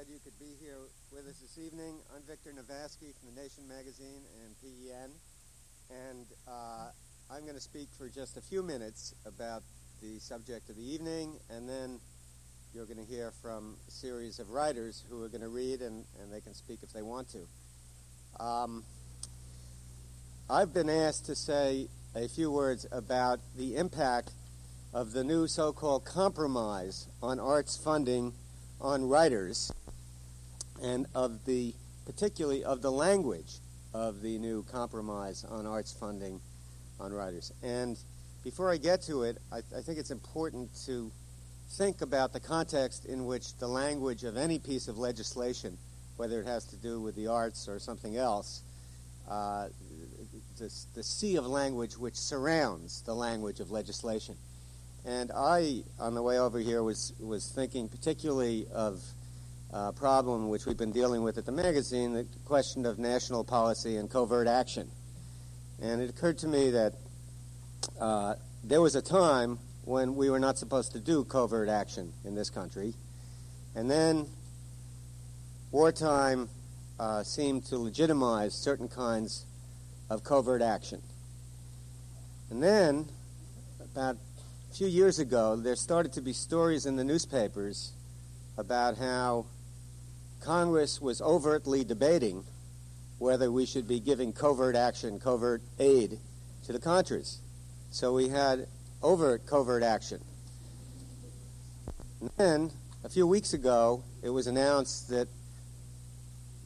Glad you could be here with us this evening. I'm Victor Navasky from The Nation magazine and PEN, and I'm going to speak for just a few minutes about the subject of the evening, and then you're going to hear from a series of writers who are going to read, and they can speak if they want to. I've been asked to say a few words about the impact of the new so-called compromise on arts funding on writers, and of the, particularly of the language of the new compromise on arts funding on writers. And before I get to it, I think it's important to think about the context in which the language of any piece of legislation, whether it has to do with the arts or something else, the sea of language which surrounds the language of legislation. And I, on the way over here, was thinking particularly of a problem which we've been dealing with at the magazine, the question of national policy and covert action. And it occurred to me that there was a time when we were not supposed to do covert action in this country. And then wartime seemed to legitimize certain kinds of covert action. And then, about a few years ago, there started to be stories in the newspapers about how Congress was overtly debating whether we should be giving covert action, covert aid to the Contras. So we had overt covert action. And then, a few weeks ago, it was announced that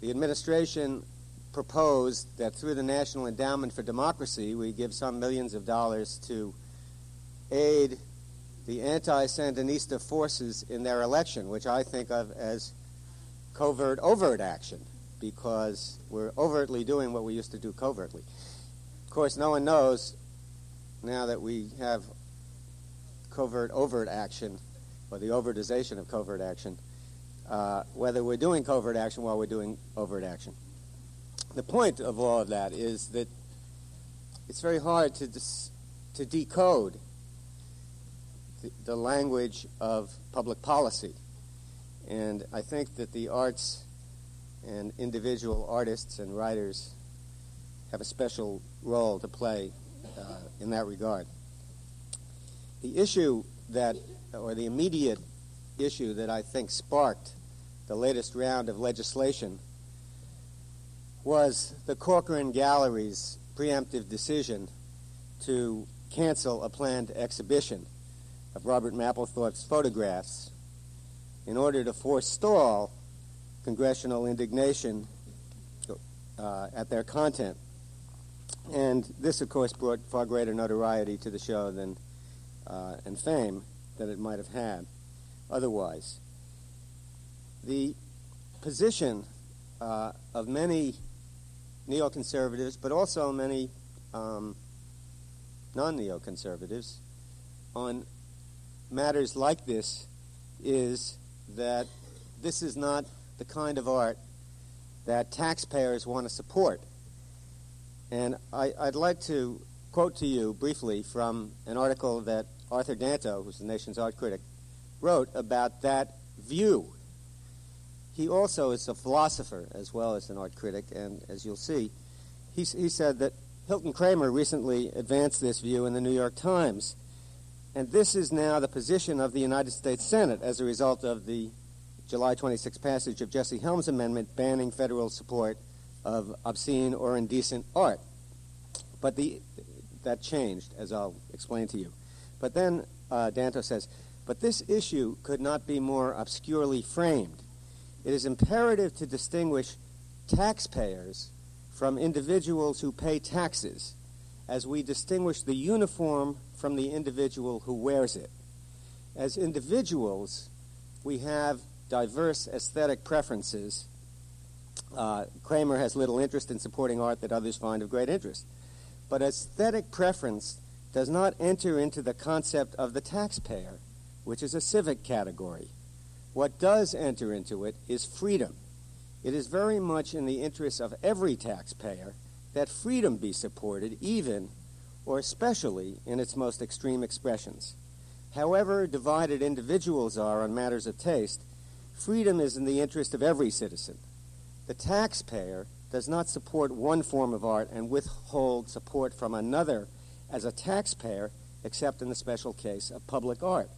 the administration proposed that through the National Endowment for Democracy, we give some millions of dollars to aid the anti-Sandinista forces in their election, which I think of as covert, overt action, because we're overtly doing what we used to do covertly. Of course, no one knows now that we have covert, overt action, or the overtization of covert action, whether we're doing covert action while we're doing overt action. The point of all of that is that it's very hard to decode the language of public policy. And I think that the arts and individual artists and writers have a special role to play in that regard. The issue that, or the immediate issue that I think sparked the latest round of legislation was the Corcoran Gallery's preemptive decision to cancel a planned exhibition of Robert Mapplethorpe's photographs in order to forestall congressional indignation at their content. And this, of course, brought far greater notoriety to the show than and fame than it might have had otherwise. The position of many neoconservatives, but also many non-neoconservatives, on matters like this is that this is not the kind of art that taxpayers want to support. And I'd like to quote to you briefly from an article that Arthur Danto, who's the Nation's art critic, wrote about that view. He also is a philosopher as well as an art critic, and as you'll see, he said that Hilton Kramer recently advanced this view in the New York Times. And this is now the position of the United States Senate as a result of the July 26 passage of Jesse Helms' amendment banning federal support of obscene or indecent art. But that changed, as I'll explain to you. But then Danto says, but this issue could not be more obscurely framed. It is imperative to distinguish taxpayers from individuals who pay taxes, as we distinguish the uniform from the individual who wears it. As individuals, we have diverse aesthetic preferences. Kramer has little interest in supporting art that others find of great interest. But aesthetic preference does not enter into the concept of the taxpayer, which is a civic category. What does enter into it is freedom. It is very much in the interest of every taxpayer that freedom be supported, even or especially in its most extreme expressions. However divided individuals are on matters of taste, Freedom is in the interest of every citizen. The taxpayer does not support one form of art and withhold support from another as a taxpayer, except in the special case of public art.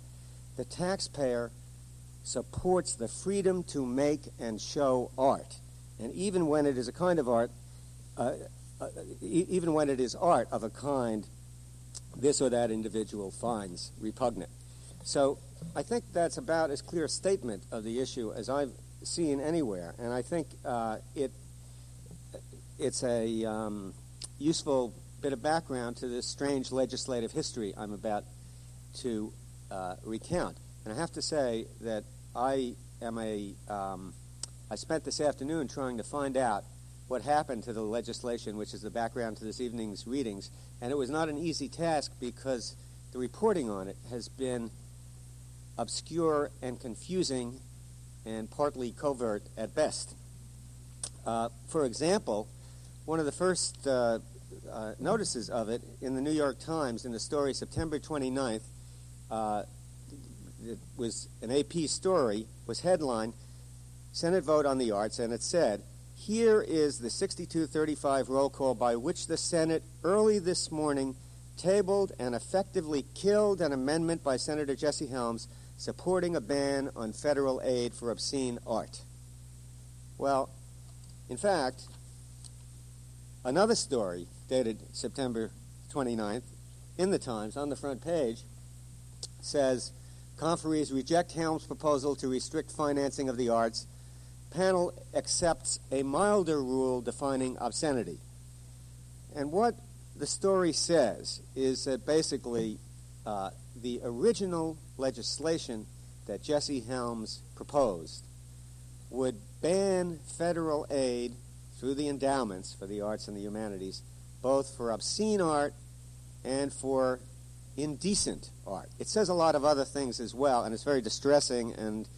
The taxpayer supports the freedom to make and show art. And even when it is a kind of art, even when it is art of a kind this or that individual finds repugnant. So I think that's about as clear a statement of the issue as I've seen anywhere. And I think it's a useful bit of background to this strange legislative history I'm about to recount. And I have to say that I am I spent this afternoon trying to find out what happened to the legislation, which is the background to this evening's readings. And it was not an easy task because the reporting on it has been obscure and confusing and partly covert at best. For example, one of the first notices of it in the New York Times in the story September 29th, it was an AP story, was headlined, Senate Vote on the Arts, and it said, "Here is the 62-35 roll call by which the Senate early this morning tabled and effectively killed an amendment by Senator Jesse Helms supporting a ban on federal aid for obscene art." Well, in fact, another story dated September 29th in the Times on the front page says, "Conferees reject Helms' proposal to restrict financing of the arts. Panel accepts a milder rule defining obscenity." And what the story says is that basically the original legislation that Jesse Helms proposed would ban federal aid through the endowments for the arts and the humanities, both for obscene art and for indecent art. It says a lot of other things as well, and it's very distressing, and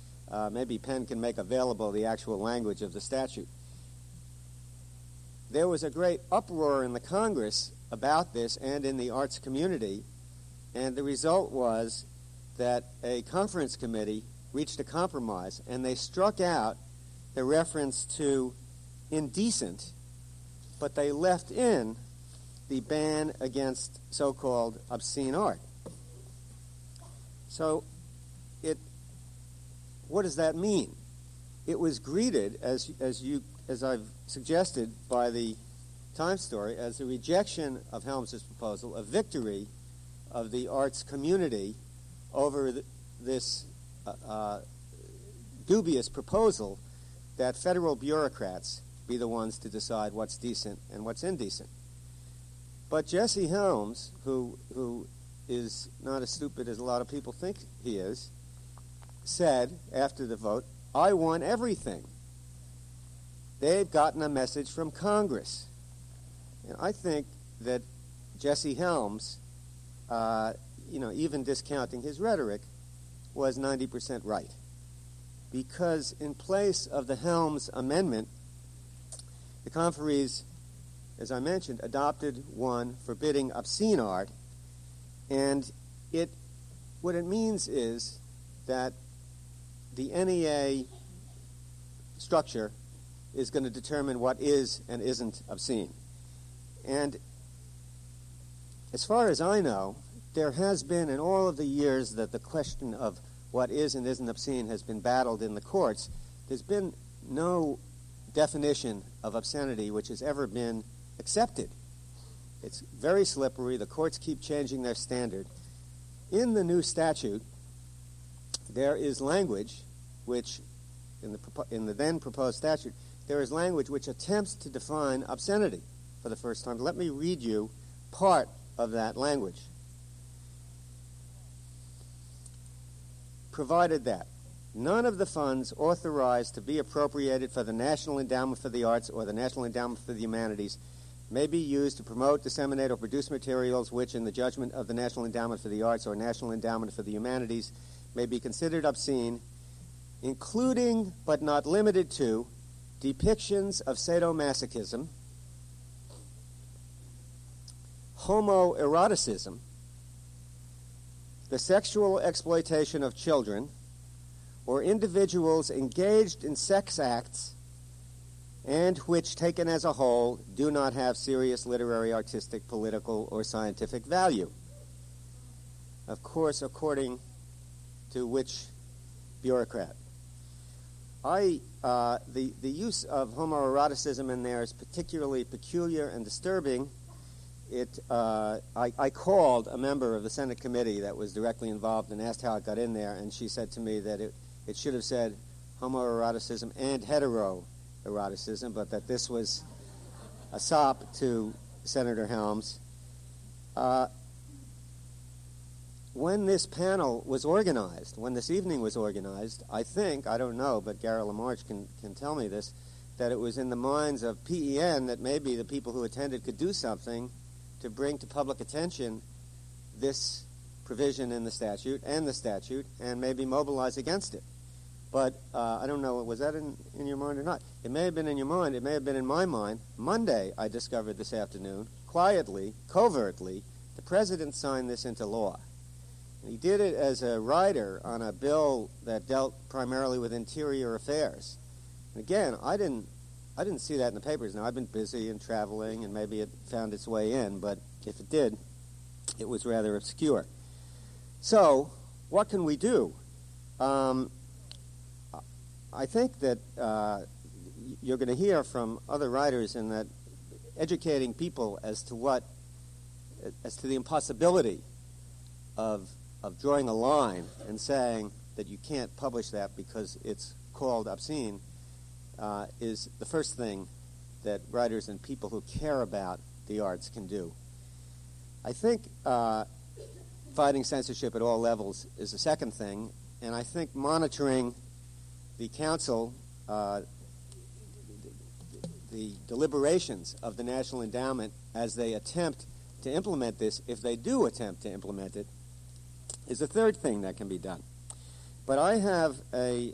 maybe PEN can make available the actual language of the statute. There was a great uproar in the Congress about this and in the arts community, and the result was that a conference committee reached a compromise, and they struck out the reference to indecent, but they left in the ban against so-called obscene art. So what does that mean? It was greeted, as I've suggested by the Times story, as the rejection of Helms's proposal, a victory of the arts community over this dubious proposal that federal bureaucrats be the ones to decide what's decent and what's indecent. But Jesse Helms, who is not as stupid as a lot of people think he is, said after the vote, "I won everything. They've gotten a message from Congress." And I think that Jesse Helms, even discounting his rhetoric, was 90% right. Because in place of the Helms amendment, the conferees, as I mentioned, adopted one forbidding obscene art, and what it means is that the NEA structure is going to determine what is and isn't obscene. And as far as I know, there has been, in all of the years that the question of what is and isn't obscene has been battled in the courts, there's been no definition of obscenity which has ever been accepted. It's very slippery. The courts keep changing their standard. In the new statute, there is language which, in the then proposed statute, there is language which attempts to define obscenity for the first time. Let me read you part of that language. Provided that none of the funds authorized to be appropriated for the National Endowment for the Arts or the National Endowment for the Humanities may be used to promote, disseminate, or produce materials which, in the judgment of the National Endowment for the Arts or National Endowment for the Humanities, may be considered obscene, including, but not limited to, depictions of sadomasochism, homoeroticism, the sexual exploitation of children, or individuals engaged in sex acts and which, taken as a whole, do not have serious literary, artistic, political, or scientific value. Of course, according to which bureaucrat? The use of homoeroticism in there is particularly peculiar and disturbing. I called a member of the Senate committee that was directly involved and asked how it got in there, and she said to me that it should have said homoeroticism and heteroeroticism, but that this was a sop to Senator Helms. When this panel was organized, when this evening was organized, I think, I don't know, but Gary LaMarche can tell me this, that it was in the minds of PEN that maybe the people who attended could do something to bring to public attention this provision in the statute, and maybe mobilize against it. But I don't know, was that in your mind or not? It may have been in your mind, it may have been in my mind. Monday, I discovered this afternoon, quietly, covertly, the president signed this into law. And he did it as a rider on a bill that dealt primarily with interior affairs. And again, I didn't see that in the papers. Now, I've been busy and traveling, and maybe it found its way in, but if it did, it was rather obscure. So, what can we do? I think that you're going to hear from other writers in that educating people as to the impossibility of drawing a line and saying that you can't publish that because it's called obscene is the first thing that writers and people who care about the arts can do. I think fighting censorship at all levels is the second thing, and I think monitoring the council, the deliberations of the National Endowment as they attempt to implement this, if they do attempt to implement it, is the third thing that can be done. But I have a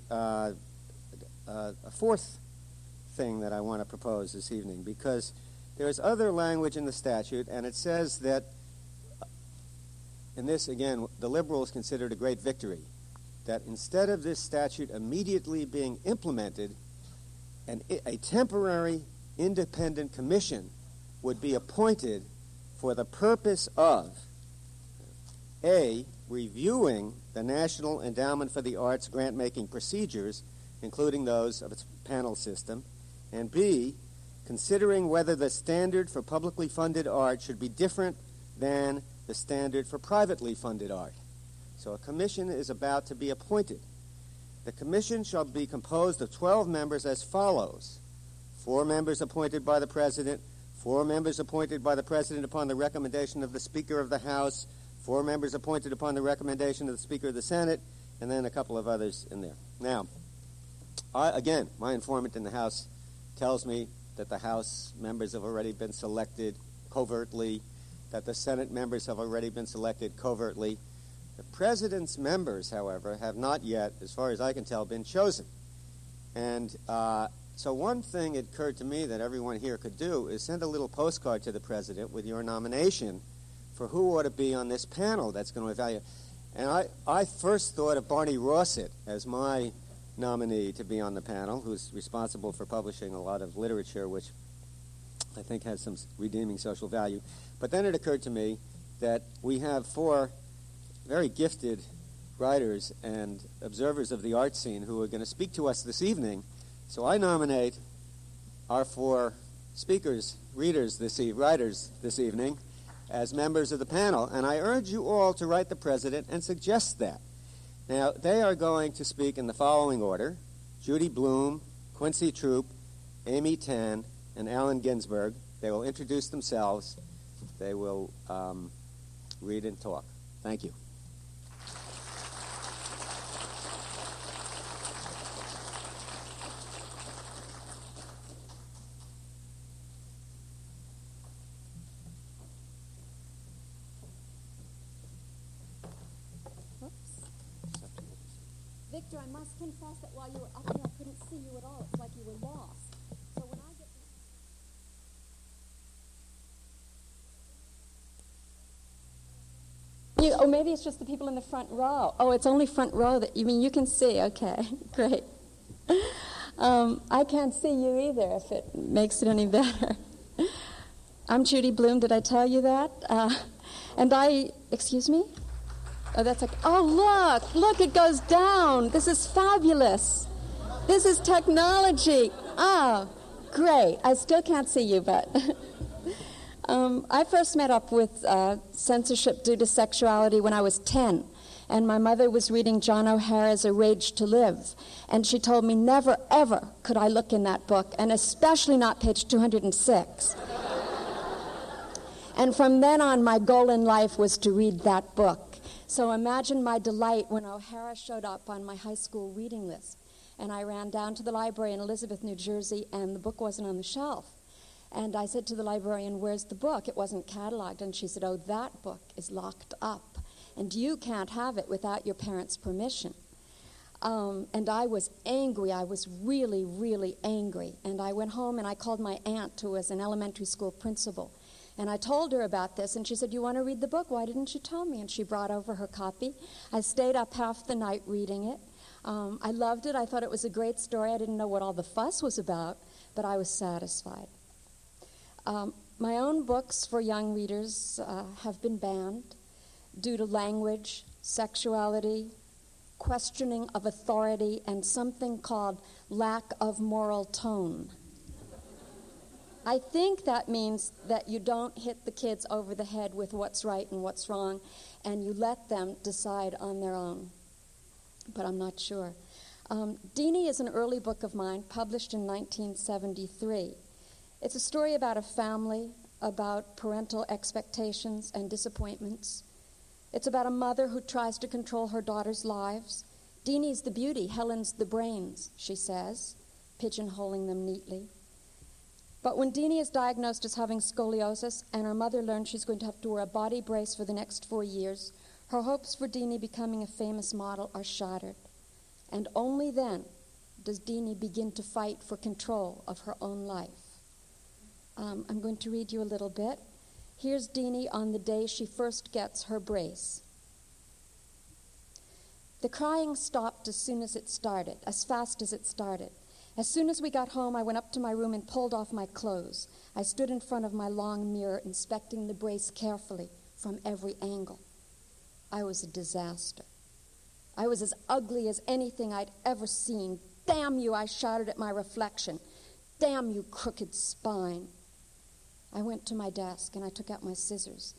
fourth thing that I want to propose this evening, because there is other language in the statute, and it says that, and this again, the liberals considered a great victory, that instead of this statute immediately being implemented, a temporary independent commission would be appointed for the purpose of A, reviewing the National Endowment for the Arts grant-making procedures, including those of its panel system, and B, considering whether the standard for publicly funded art should be different than the standard for privately funded art. So a commission is about to be appointed. The commission shall be composed of 12 members as follows: 4 members appointed by the president, 4 members appointed by the president upon the recommendation of the Speaker of the House, 4 members appointed upon the recommendation of the Speaker of the Senate, and then a couple of others in there. Now, again, my informant in the House tells me that the House members have already been selected covertly, that the Senate members have already been selected covertly. The president's members, however, have not yet, as far as I can tell, been chosen. And so one thing it occurred to me that everyone here could do is send a little postcard to the president with your nomination for who ought to be on this panel that's going to evaluate. And I first thought of Barney Rossett as my nominee to be on the panel, who's responsible for publishing a lot of literature, which I think has some redeeming social value. But then it occurred to me that we have 4 very gifted writers and observers of the art scene who are going to speak to us this evening. So I nominate our 4 writers this evening as members of the panel, and I urge you all to write the president and suggest that. Now, they are going to speak in the following order: Judy Blume, Quincy Troupe, Amy Tan, and Allen Ginsberg. They will introduce themselves. They will read and talk. Thank you. I must confess that while you were up here, I couldn't see you at all. It's like you were lost. So when I get You, oh, maybe it's just the people in the front row. Oh, it's only front row that you mean you can see. Okay, great. I can't see you either, if it makes it any better. I'm Judy Blume. Did I tell you that? And I, excuse me? Oh, that's okay. Oh, look, look, it goes down. This is fabulous. This is technology. Oh, great. I still can't see you, but... I first met up with censorship due to sexuality when I was 10, and my mother was reading John O'Hara's A Rage to Live, and she told me never, ever could I look in that book, and especially not page 206. And from then on, my goal in life was to read that book. So imagine my delight when O'Hara showed up on my high school reading list, and I ran down to the library in Elizabeth, New Jersey, and the book wasn't on the shelf. And I said to the librarian, where's the book? It wasn't cataloged. And she said, oh, that book is locked up. And you can't have it without your parents' permission. And I was angry. I was really, really angry. And I went home and I called my aunt, who was an elementary school principal. And I told her about this. And she said, you want to read the book? Why didn't you tell me? And she brought over her copy. I stayed up half the night reading it. I loved it. I thought it was a great story. I didn't know what all the fuss was about, but I was satisfied. My own books for young readers have been banned due to language, sexuality, questioning of authority, and something called lack of moral tone. I think that means that you don't hit the kids over the head with what's right and what's wrong, and you let them decide on their own. But I'm not sure. Deenie is an early book of mine, published in 1973. It's a story about a family, about parental expectations and disappointments. It's about a mother who tries to control her daughter's lives. Deenie's the beauty, Helen's the brains, she says, pigeonholing them neatly. But when Deenie is diagnosed as having scoliosis and her mother learns she's going to have to wear a body brace for the next 4 years, her hopes for Deenie becoming a famous model are shattered. And only then does Deenie begin to fight for control of her own life. I'm going to read you a little bit. Here's Deenie on the day she first gets her brace. The crying stopped as soon as it started, as fast as it started. As soon as we got home, I went up to my room and pulled off my clothes. I stood in front of my long mirror, inspecting the brace carefully from every angle. I was a disaster. I was as ugly as anything I'd ever seen. Damn you, I shouted at my reflection. Damn you, crooked spine. I went to my desk and I took out my scissors.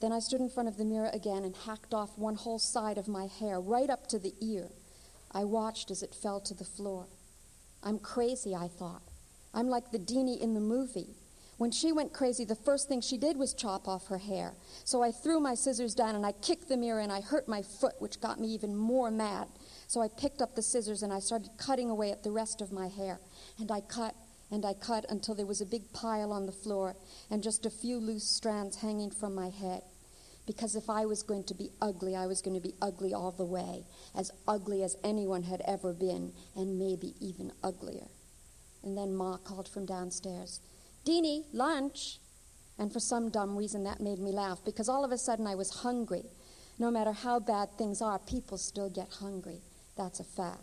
Then I stood in front of the mirror again and hacked off one whole side of my hair, right up to the ear. I watched as it fell to the floor. I'm crazy, I thought. I'm like the Deenie in the movie. When she went crazy, the first thing she did was chop off her hair. So I threw my scissors down and I kicked the mirror and I hurt my foot, which got me even more mad. So I picked up the scissors and I started cutting away at the rest of my hair. And I cut and I cut until there was a big pile on the floor and just a few loose strands hanging from my head. Because if I was going to be ugly, I was going to be ugly all the way, as ugly as anyone had ever been, and maybe even uglier. And then Ma called from downstairs, Deenie, lunch! And for some dumb reason that made me laugh, because all of a sudden I was hungry. No matter how bad things are, people still get hungry. That's a fact.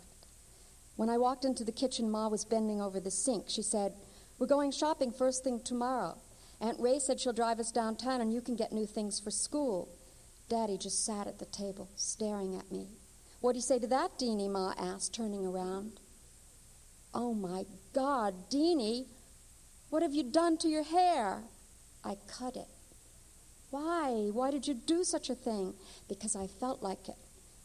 When I walked into the kitchen, Ma was bending over the sink. She said, we're going shopping first thing tomorrow. Aunt Ray said she'll drive us downtown and you can get new things for school. Daddy just sat at the table, staring at me. What do you say to that, Deenie? Ma asked, turning around. Oh my God, Deenie, what have you done to your hair? I cut it. Why? Why did you do such a thing? Because I felt like it.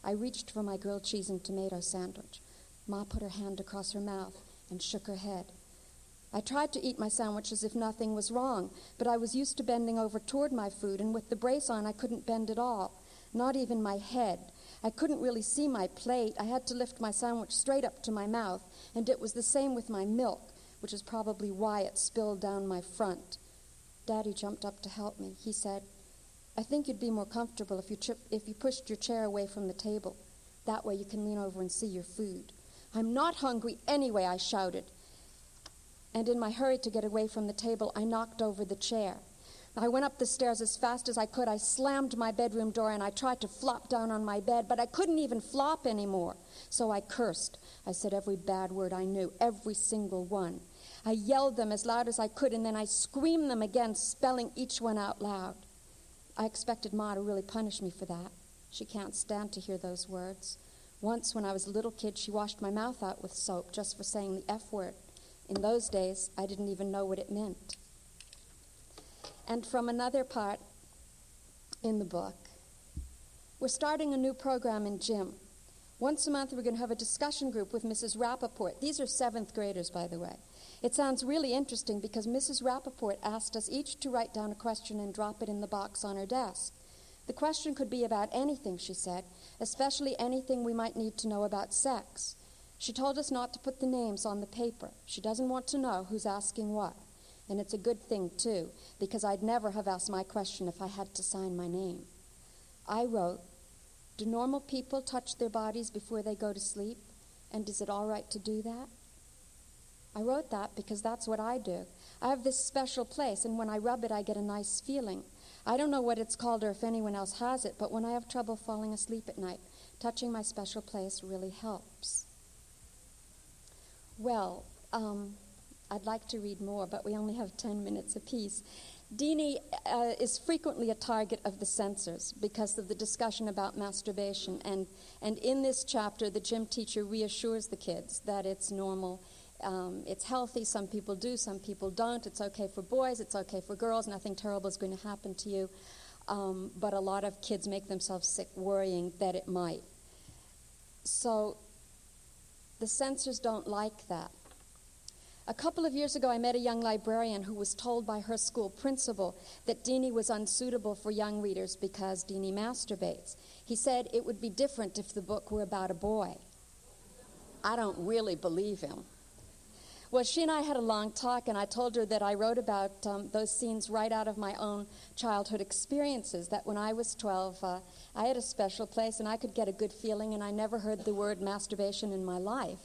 I reached for my grilled cheese and tomato sandwich. Ma put her hand across her mouth and shook her head. I tried to eat my sandwich as if nothing was wrong, but I was used to bending over toward my food, and with the brace on, I couldn't bend at all, not even my head. I couldn't really see my plate. I had to lift my sandwich straight up to my mouth, and it was the same with my milk, which is probably why it spilled down my front. Daddy jumped up to help me. He said, I think you'd be more comfortable if you pushed your chair away from the table. That way you can lean over and see your food. I'm not hungry anyway, I shouted. And in my hurry to get away from the table, I knocked over the chair. I went up the stairs as fast as I could. I slammed my bedroom door and I tried to flop down on my bed, but I couldn't even flop anymore. So I cursed. I said every bad word I knew, every single one. I yelled them as loud as I could, and then I screamed them again, spelling each one out loud. I expected Ma to really punish me for that. She can't stand to hear those words. Once, when I was a little kid, she washed my mouth out with soap just for saying the F word. In those days, I didn't even know what it meant. And from another part in the book, we're starting a new program in gym. Once a month, we're going to have a discussion group with Mrs. Rappaport. These are seventh graders, by the way. It sounds really interesting because Mrs. Rappaport asked us each to write down a question and drop it in the box on her desk. The question could be about anything, she said, especially anything we might need to know about sex. She told us not to put the names on the paper. She doesn't want to know who's asking what. And it's a good thing, too, because I'd never have asked my question if I had to sign my name. I wrote, "Do normal people touch their bodies before they go to sleep? And is it all right to do that?" I wrote that because that's what I do. I have this special place, and when I rub it, I get a nice feeling. I don't know what it's called or if anyone else has it, but when I have trouble falling asleep at night, touching my special place really helps. Well, I'd like to read more, but we only have 10 minutes apiece. Deenie is frequently a target of the censors because of the discussion about masturbation. And in this chapter, the gym teacher reassures the kids that it's normal, it's healthy. Some people do, some people don't. It's okay for boys, it's okay for girls. Nothing terrible is going to happen to you. But a lot of kids make themselves sick worrying that it might. So the censors don't like that. A couple of years ago, I met a young librarian who was told by her school principal that Deenie was unsuitable for young readers because Deenie masturbates. He said it would be different if the book were about a boy. I don't really believe him. Well, she and I had a long talk, and I told her that I wrote about those scenes right out of my own childhood experiences, that when I was 12, I had a special place, and I could get a good feeling, and I never heard the word masturbation in my life.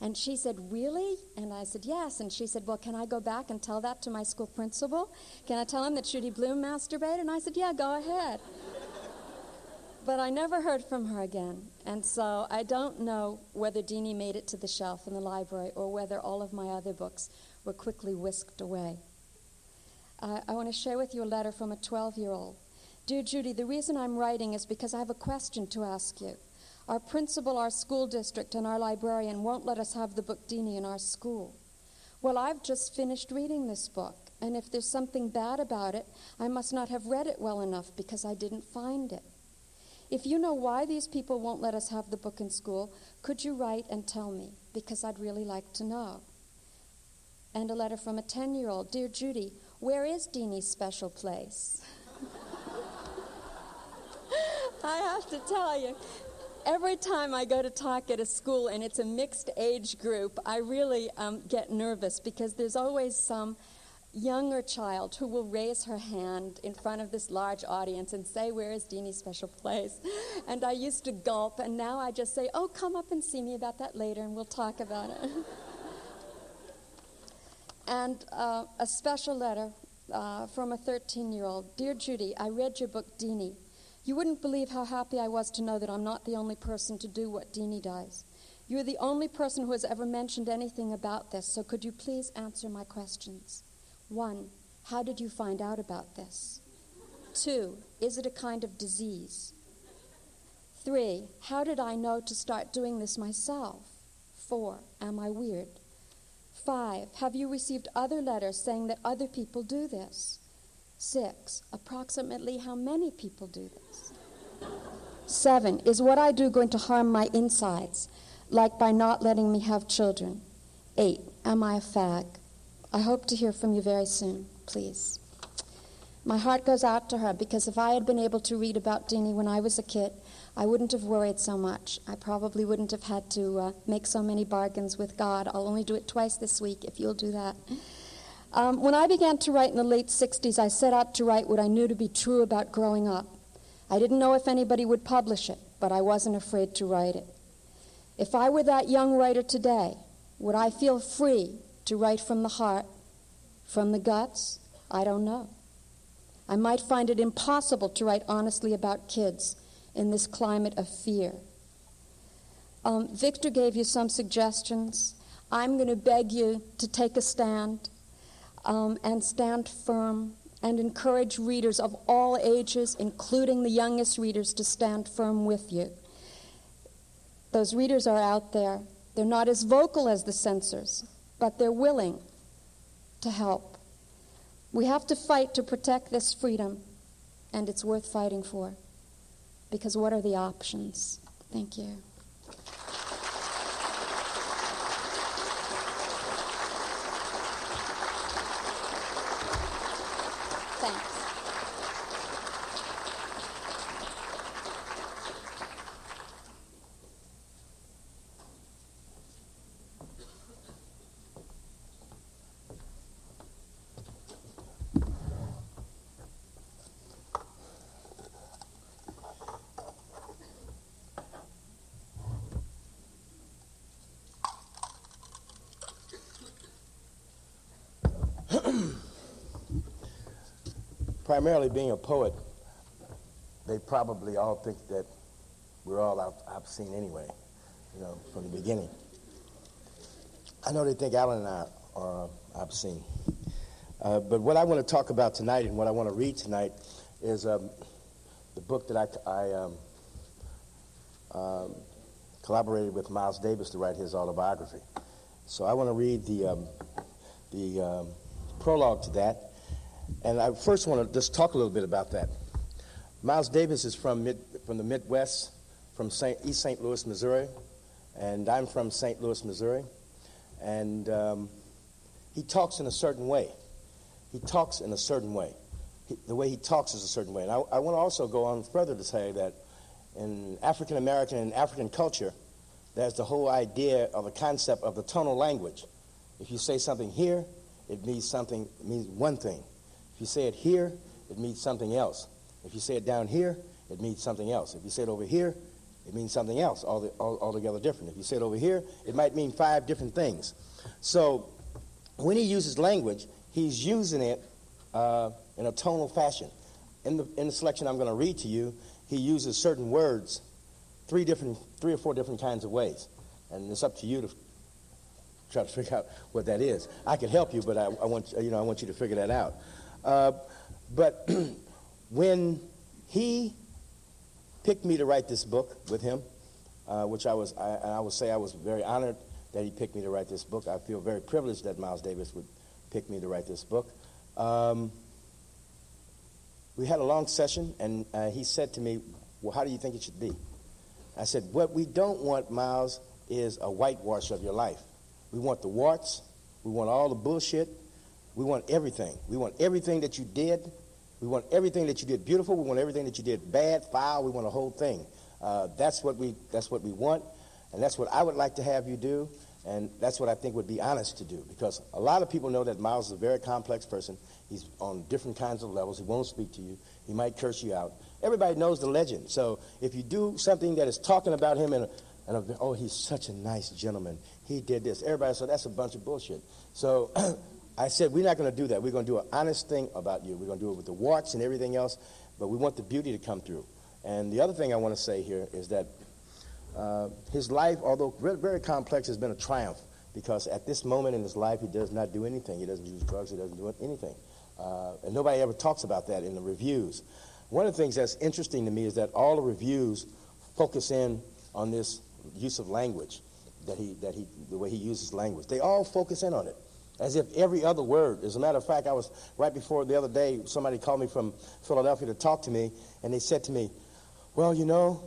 And she said, "Really?" And I said, "Yes." And she said, "Well, can I go back and tell that to my school principal? Can I tell him that Judy Blume masturbated?" And I said, "Yeah, go ahead." But I never heard from her again. And so I don't know whether Deenie made it to the shelf in the library or whether all of my other books were quickly whisked away. I want to share with you a letter from a 12-year-old. "Dear Judy, the reason I'm writing is because I have a question to ask you. Our principal, our school district, and our librarian won't let us have the book Deenie in our school. Well, I've just finished reading this book, and if there's something bad about it, I must not have read it well enough because I didn't find it. If you know why these people won't let us have the book in school, could you write and tell me? Because I'd really like to know." And a letter from a 10-year-old, "Dear Judy, where is Deenie's special place?" I have to tell you, every time I go to talk at a school and it's a mixed age group, I really get nervous because there's always some younger child who will raise her hand in front of this large audience and say, "Where is Deenie's special place?" And I used to gulp, and now I just say, "Oh, come up and see me about that later and we'll talk about it." And a special letter from a 13-year-old, "Dear Judy, I read your book Deenie. You wouldn't believe how happy I was to know that I'm not the only person to do what Deenie does. You're the only person who has ever mentioned anything about this, so could you please answer my questions? 1, how did you find out about this? 2, is it a kind of disease? 3, how did I know to start doing this myself? 4, am I weird? 5, have you received other letters saying that other people do this? 6, approximately how many people do this? 7, is what I do going to harm my insides, like by not letting me have children? 8, am I a fag? I hope to hear from you very soon, please." My heart goes out to her because if I had been able to read about Deenie when I was a kid, I wouldn't have worried so much. I probably wouldn't have had to make so many bargains with God. "I'll only do it twice this week if you'll do that." When I began to write in the late 60s, I set out to write what I knew to be true about growing up. I didn't know if anybody would publish it, but I wasn't afraid to write it. If I were that young writer today, would I feel free to write from the heart, from the guts? I don't know. I might find it impossible to write honestly about kids in this climate of fear. Victor gave you some suggestions. I'm going to beg you to take a stand and stand firm and encourage readers of all ages, including the youngest readers, to stand firm with you. Those readers are out there. They're not as vocal as the censors, but they're willing to help. We have to fight to protect this freedom, and it's worth fighting for, because what are the options? Thank you. Primarily being a poet, they probably all think that we're all obscene anyway, you know, from the beginning. I know they think Alan and I are obscene. But what I want to talk about tonight and what I want to read tonight is the book that I collaborated with Miles Davis to write his autobiography. So I want to read the prologue to that. And I first want to just talk a little bit about that. Miles Davis is from the Midwest, from East St. Louis, Missouri, and I'm from St. Louis, Missouri. And he talks in a certain way. The way he talks is a certain way. And I want to also go on further to say that in African American and African culture, there's the whole idea or the concept of the tonal language. If you say something here, it means one thing. If you say it here, it means something else. If you say it down here, it means something else. If you say it over here, it means something else, altogether different. If you say it over here, it might mean five different things. So when he uses language, he's using it in a tonal fashion. In the selection I'm going to read to you, he uses certain words three or four different kinds of ways. And it's up to you to try to figure out what that is. I can help you, but I want you to figure that out. But when he picked me to write this book with him, I was very honored that he picked me to write this book. I feel very privileged that Miles Davis would pick me to write this book. We had a long session, and he said to me, "Well, how do you think it should be?" I said, "What we don't want, Miles, is a whitewash of your life. We want the warts. We want all the bullshit. We want everything. We want everything that you did. We want everything that you did beautiful. We want everything that you did bad, foul. We want the whole thing. That's what we want, and that's what I would like to have you do, and that's what I think would be honest to do, because a lot of people know that Miles is a very complex person. He's on different kinds of levels. He won't speak to you. He might curse you out. Everybody knows the legend. So if you do something that is talking about him oh, he's such a nice gentleman. He did this. Everybody said, that's a bunch of bullshit. So I said, we're not going to do that. We're going to do an honest thing about you. We're going to do it with the warts and everything else, but we want the beauty to come through. And the other thing I want to say here is that his life, although very complex, has been a triumph, because at this moment in his life, he does not do anything. He doesn't use drugs. He doesn't do anything. And nobody ever talks about that in the reviews. One of the things that's interesting to me is that all the reviews focus in on this use of language, the way he uses language. They all focus in on it, as if every other word. As a matter of fact, I was right before the other day, somebody called me from Philadelphia to talk to me, and they said to me, well, you know,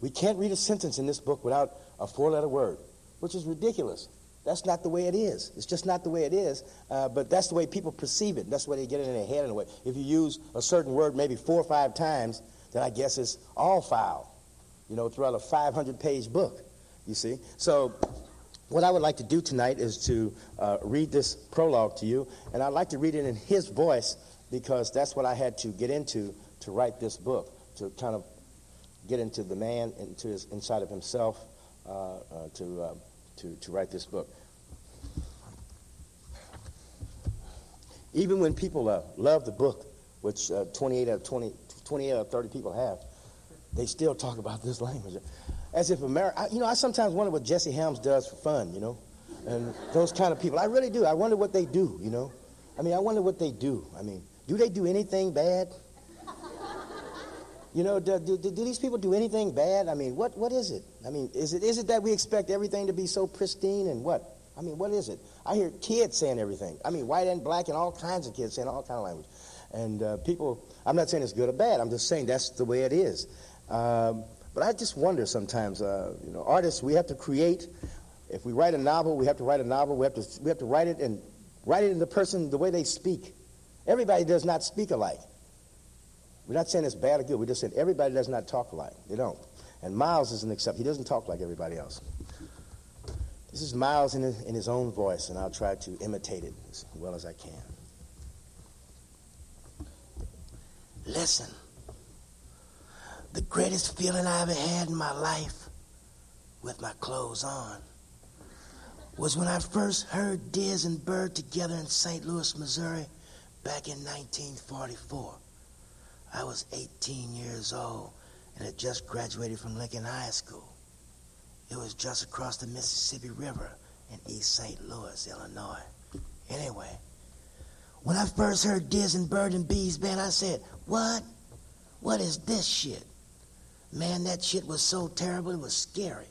we can't read a sentence in this book without a four-letter word, which is ridiculous. That's not the way it is. It's just not the way it is, but that's the way people perceive it. That's the way they get it in their head in a way. If you use a certain word maybe 4 or 5 times, then I guess it's all foul, you know, throughout a 500-page book, you see. So what I would like to do tonight is to read this prologue to you, and I'd like to read it in his voice, because that's what I had to get into to write this book, to kind of get into the man, into his inside of himself, to write this book. Even when people love the book, which 28 out of 30 people have, they still talk about this language. As if America, you know, I sometimes wonder what Jesse Helms does for fun, you know, and those kind of people. I really do. I wonder what they do, you know. I mean, I wonder what they do. I mean, do they do anything bad? You know, do these people do anything bad? I mean, what is it? I mean, is it that we expect everything to be so pristine and what? I mean, what is it? I hear kids saying everything. I mean, white and black and all kinds of kids saying all kinds of language. And people, I'm not saying it's good or bad. I'm just saying that's the way it is. But I just wonder sometimes, you know, artists, we have to create. If we write a novel, we have to write a novel. We have to write it and write it in the person, the way they speak. Everybody does not speak alike. We're not saying it's bad or good. We're just saying everybody does not talk alike. They don't. And Miles is an exception. He doesn't talk like everybody else. This is Miles in his own voice, and I'll try to imitate it as well as I can. Listen. The greatest feeling I ever had in my life with my clothes on was when I first heard Diz and Bird together in St. Louis, Missouri, back in 1944. I was 18 years old and had just graduated from Lincoln High School. It was just across the Mississippi River in East St. Louis, Illinois. Anyway, when I first heard Diz and Bird and Bees Band, I said, what? What is this shit? Man, that shit was so terrible, it was scary.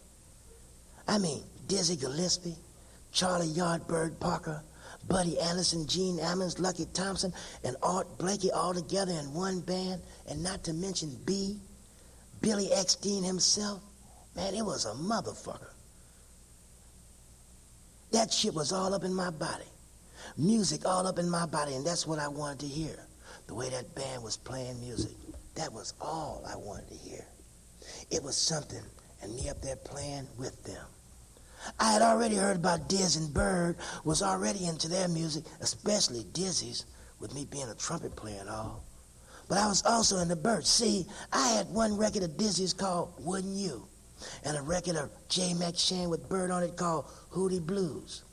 I mean, Dizzy Gillespie, Charlie Yardbird Parker, Buddy Allison, Gene Ammons, Lucky Thompson, and Art Blakey all together in one band, and not to mention Billy Eckstine himself. Man, it was a motherfucker. That shit was all up in my body. Music all up in my body, and that's what I wanted to hear. The way that band was playing music, that was all I wanted to hear. It was something, and me up there playing with them. I had already heard about Diz and Bird, was already into their music, especially Dizzy's, with me being a trumpet player and all. But I was also into Bird. See, I had one record of Dizzy's called Wouldn't You, and a record of J. McShane with Bird on it called Hootie Blues.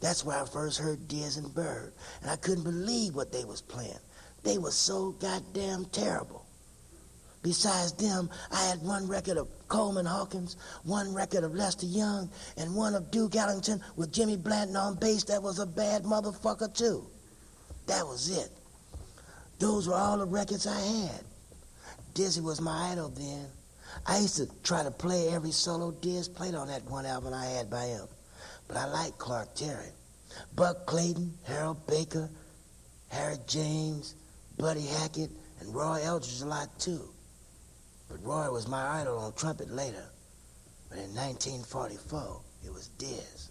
That's where I first heard Diz and Bird, and I couldn't believe what they was playing. They were so goddamn terrible. Besides them, I had one record of Coleman Hawkins, one record of Lester Young, and one of Duke Ellington with Jimmy Blanton on bass that was a bad motherfucker too. That was it. Those were all the records I had. Dizzy was my idol then. I used to try to play every solo Diz played on that one album I had by him. But I liked Clark Terry, Buck Clayton, Harold Baker, Harry James, Buddy Hackett, and Roy Eldridge a lot too. But Roy was my idol on trumpet later. But in 1944, it was Diz.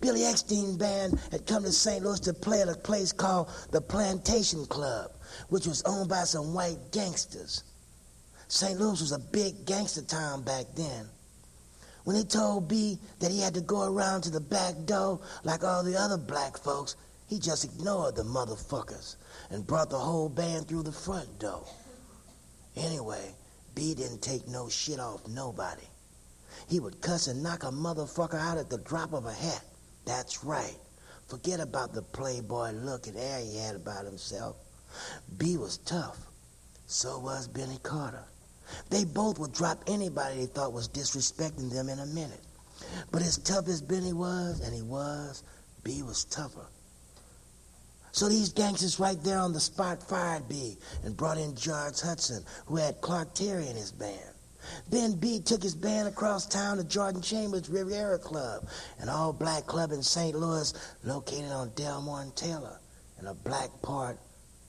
Billy Eckstine's band had come to St. Louis to play at a place called the Plantation Club, which was owned by some white gangsters. St. Louis was a big gangster town back then. When he told B that he had to go around to the back door like all the other black folks, he just ignored the motherfuckers and brought the whole band through the front door. Anyway, B didn't take no shit off nobody. He would cuss and knock a motherfucker out at the drop of a hat. That's right. Forget about the playboy look and air he had about himself. B was tough. So was Benny Carter. They both would drop anybody they thought was disrespecting them in a minute. But as tough as Benny was, and he was, B was tougher. So these gangsters right there on the spot fired B and brought in George Hudson, who had Clark Terry in his band. Then B took his band across town to Jordan Chambers Riviera Club, an all-black club in St. Louis located on Delmore and Taylor in a black part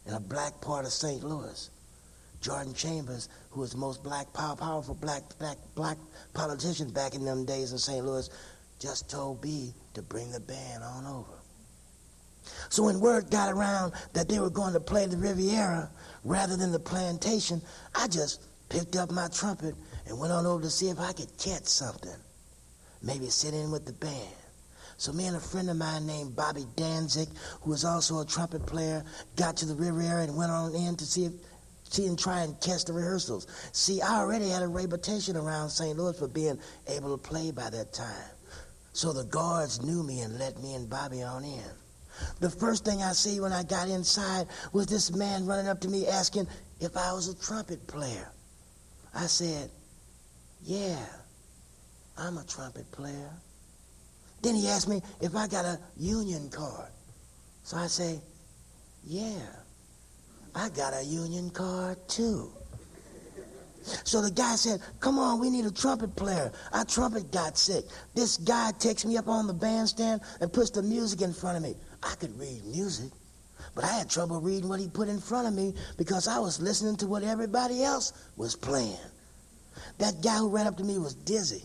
of St. Louis. Jordan Chambers, who was the most powerful black politician back in them days in St. Louis, just told B to bring the band on over. So when word got around that they were going to play the Riviera rather than the Plantation, I just picked up my trumpet and went on over to see if I could catch something. Maybe sit in with the band. So me and a friend of mine named Bobby Danzig, who was also a trumpet player, got to the Riviera and went on in to try and catch the rehearsals. See, I already had a reputation around St. Louis for being able to play by that time. So the guards knew me and let me and Bobby on in. The first thing I see when I got inside was this man running up to me asking if I was a trumpet player. I said, yeah, I'm a trumpet player. Then he asked me if I got a union card. So I say, yeah, I got a union card too. So the guy said, come on, we need a trumpet player. Our trumpet got sick. This guy takes me up on the bandstand and puts the music in front of me. I could read music, but I had trouble reading what he put in front of me because I was listening to what everybody else was playing. That guy who ran up to me was Dizzy.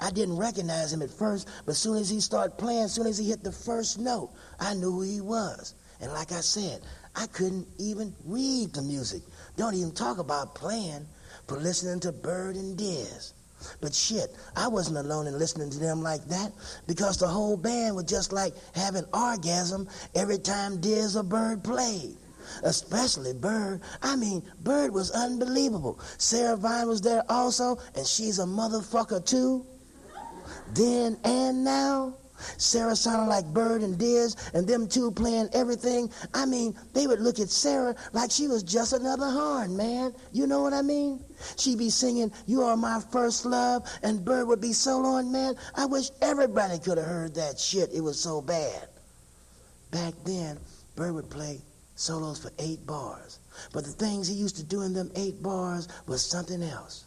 I didn't recognize him at first, but soon as he started playing, soon as he hit the first note, I knew who he was. And like I said, I couldn't even read the music. Don't even talk about playing, but listening to Bird and Diz. But shit, I wasn't alone in listening to them like that, because the whole band was just like having orgasm every time Diz or Bird played. Especially Bird. I mean, Bird was unbelievable. Sarah Vine was there also, and she's a motherfucker too. Then and now, Sarah sounded like Bird and Diz, and them two playing everything. I mean, they would look at Sarah like she was just another horn, man. You know what I mean? She'd be singing, "You Are My First Love," and Bird would be soloing, man. I wish everybody could have heard that shit. It was so bad. Back then, Bird would play solos for 8 bars. But the things he used to do in them 8 bars was something else.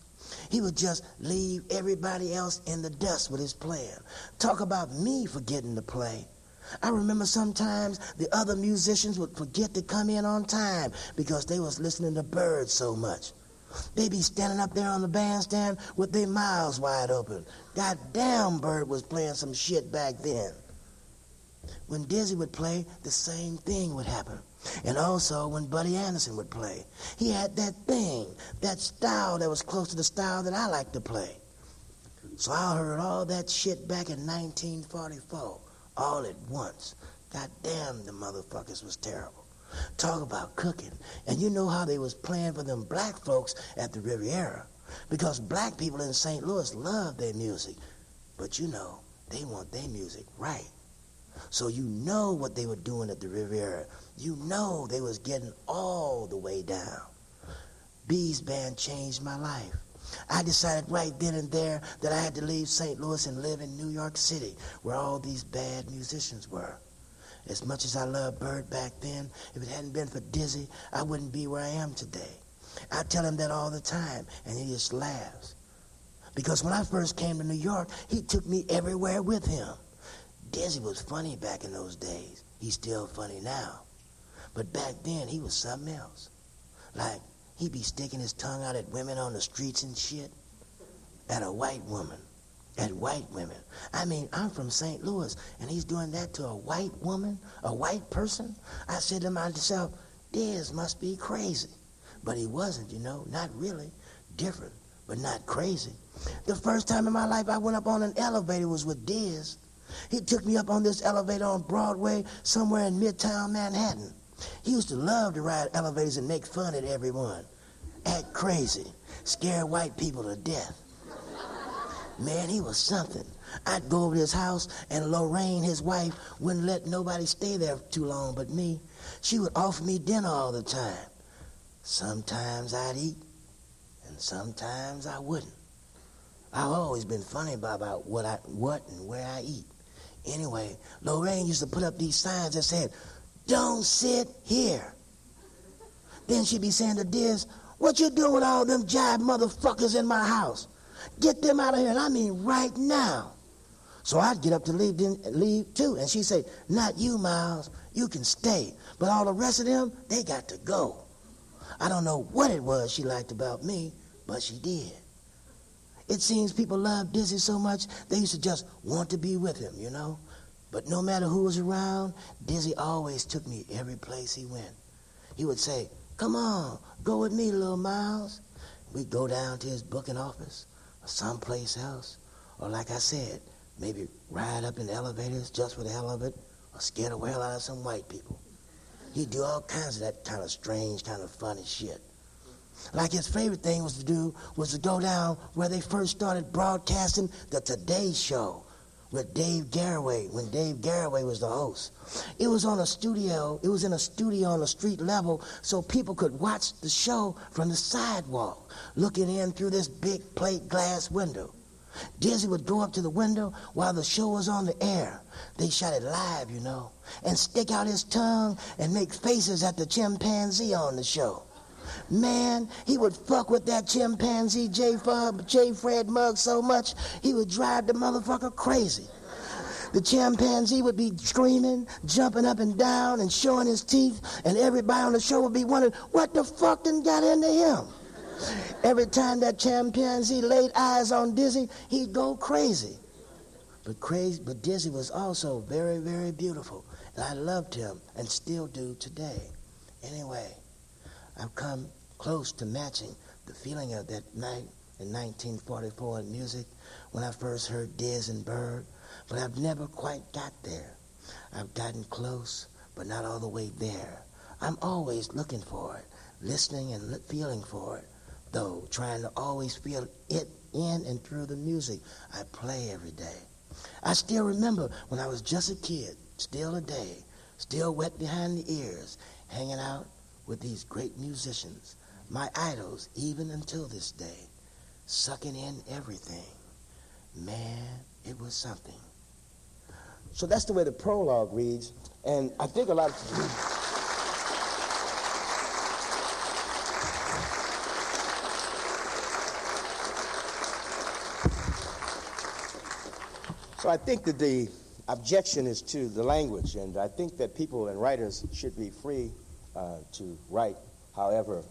He would just leave everybody else in the dust with his plan. Talk about me forgetting to play. I remember sometimes the other musicians would forget to come in on time because they was listening to Bird so much. They'd be standing up there on the bandstand with their mouths wide open. Goddamn, Bird was playing some shit back then. When Dizzy would play, the same thing would happen. And also when Buddy Allison would play. He had that thing, that style that was close to the style that I like to play. So I heard all that shit back in 1944, all at once. Goddamn, the motherfuckers was terrible. Talk about cooking. And you know how they was playing for them black folks at the Riviera. Because black people in St. Louis love their music. But you know, they want their music right. So you know what they were doing at the Riviera. You know they was getting all the way down. B's band changed my life. I decided right then and there that I had to leave St. Louis and live in New York City, where all these bad musicians were. As much as I loved Bird back then, if it hadn't been for Dizzy, I wouldn't be where I am today. I tell him that all the time, and he just laughs. Because when I first came to New York, he took me everywhere with him. Dizzy was funny back in those days. He's still funny now. But back then, he was something else. Like, he'd be sticking his tongue out at women on the streets and shit. At a white woman. At white women. I mean, I'm from St. Louis, and he's doing that to a white woman? A white person? I said to myself, Diz must be crazy. But he wasn't, you know, not really. Different, but not crazy. The first time in my life I went up on an elevator was with Diz. He took me up on this elevator on Broadway, somewhere in Midtown Manhattan. He used to love to ride elevators and make fun at everyone. Act crazy. Scare white people to death. Man, he was something. I'd go over to his house, and Lorraine, his wife, wouldn't let nobody stay there too long but me. She would offer me dinner all the time. Sometimes I'd eat, and sometimes I wouldn't. I've always been funny about what and where I eat. Anyway, Lorraine used to put up these signs that said, "Don't sit here." Then she'd be saying to Diz, "What you doing with all them jive motherfuckers in my house? Get them out of here, and I mean right now." So I'd get up to leave too, and she'd say, "Not you, Miles. You can stay. But all the rest of them, they got to go." I don't know what it was she liked about me, but she did. It seems people loved Dizzy so much, they used to just want to be with him, you know? But no matter who was around, Dizzy always took me every place he went. He would say, "Come on, go with me, little Miles." We'd go down to his booking office or someplace else. Or like I said, maybe ride up in elevators just for the hell of it or scare the hell out of some white people. He'd do all kinds of that kind of strange, kind of funny shit. Like his favorite thing was to go down where they first started broadcasting the Today Show. with Dave Garraway, when Dave Garraway was the host. It was on a studio, it was in a studio on a street level, so people could watch the show from the sidewalk, looking in through this big plate glass window. Dizzy would go up to the window while the show was on the air. They shot it live, you know, and stick out his tongue and make faces at the chimpanzee on the show. Man, he would fuck with that chimpanzee J. Fred Mugg so much, he would drive the motherfucker crazy. The chimpanzee would be screaming, jumping up and down, and showing his teeth, and everybody on the show would be wondering, what the fuck done got into him? Every time that chimpanzee laid eyes on Dizzy, he'd go crazy. But Dizzy was also very, very beautiful, and I loved him and still do today. Anyway, I've come close to matching the feeling of that night in 1944 in music when I first heard Diz and Bird, but I've never quite got there. I've gotten close, but not all the way there. I'm always looking for it, listening and feeling for it, though trying to always feel it in and through the music I play every day. I still remember when I was just a kid, still a day, still wet behind the ears, hanging out with these great musicians, my idols even until this day, sucking in everything. Man, it was something. So that's the way the prologue reads, and I think a lot of... So I think that the objection is to the language, and I think that people and writers should be free to write however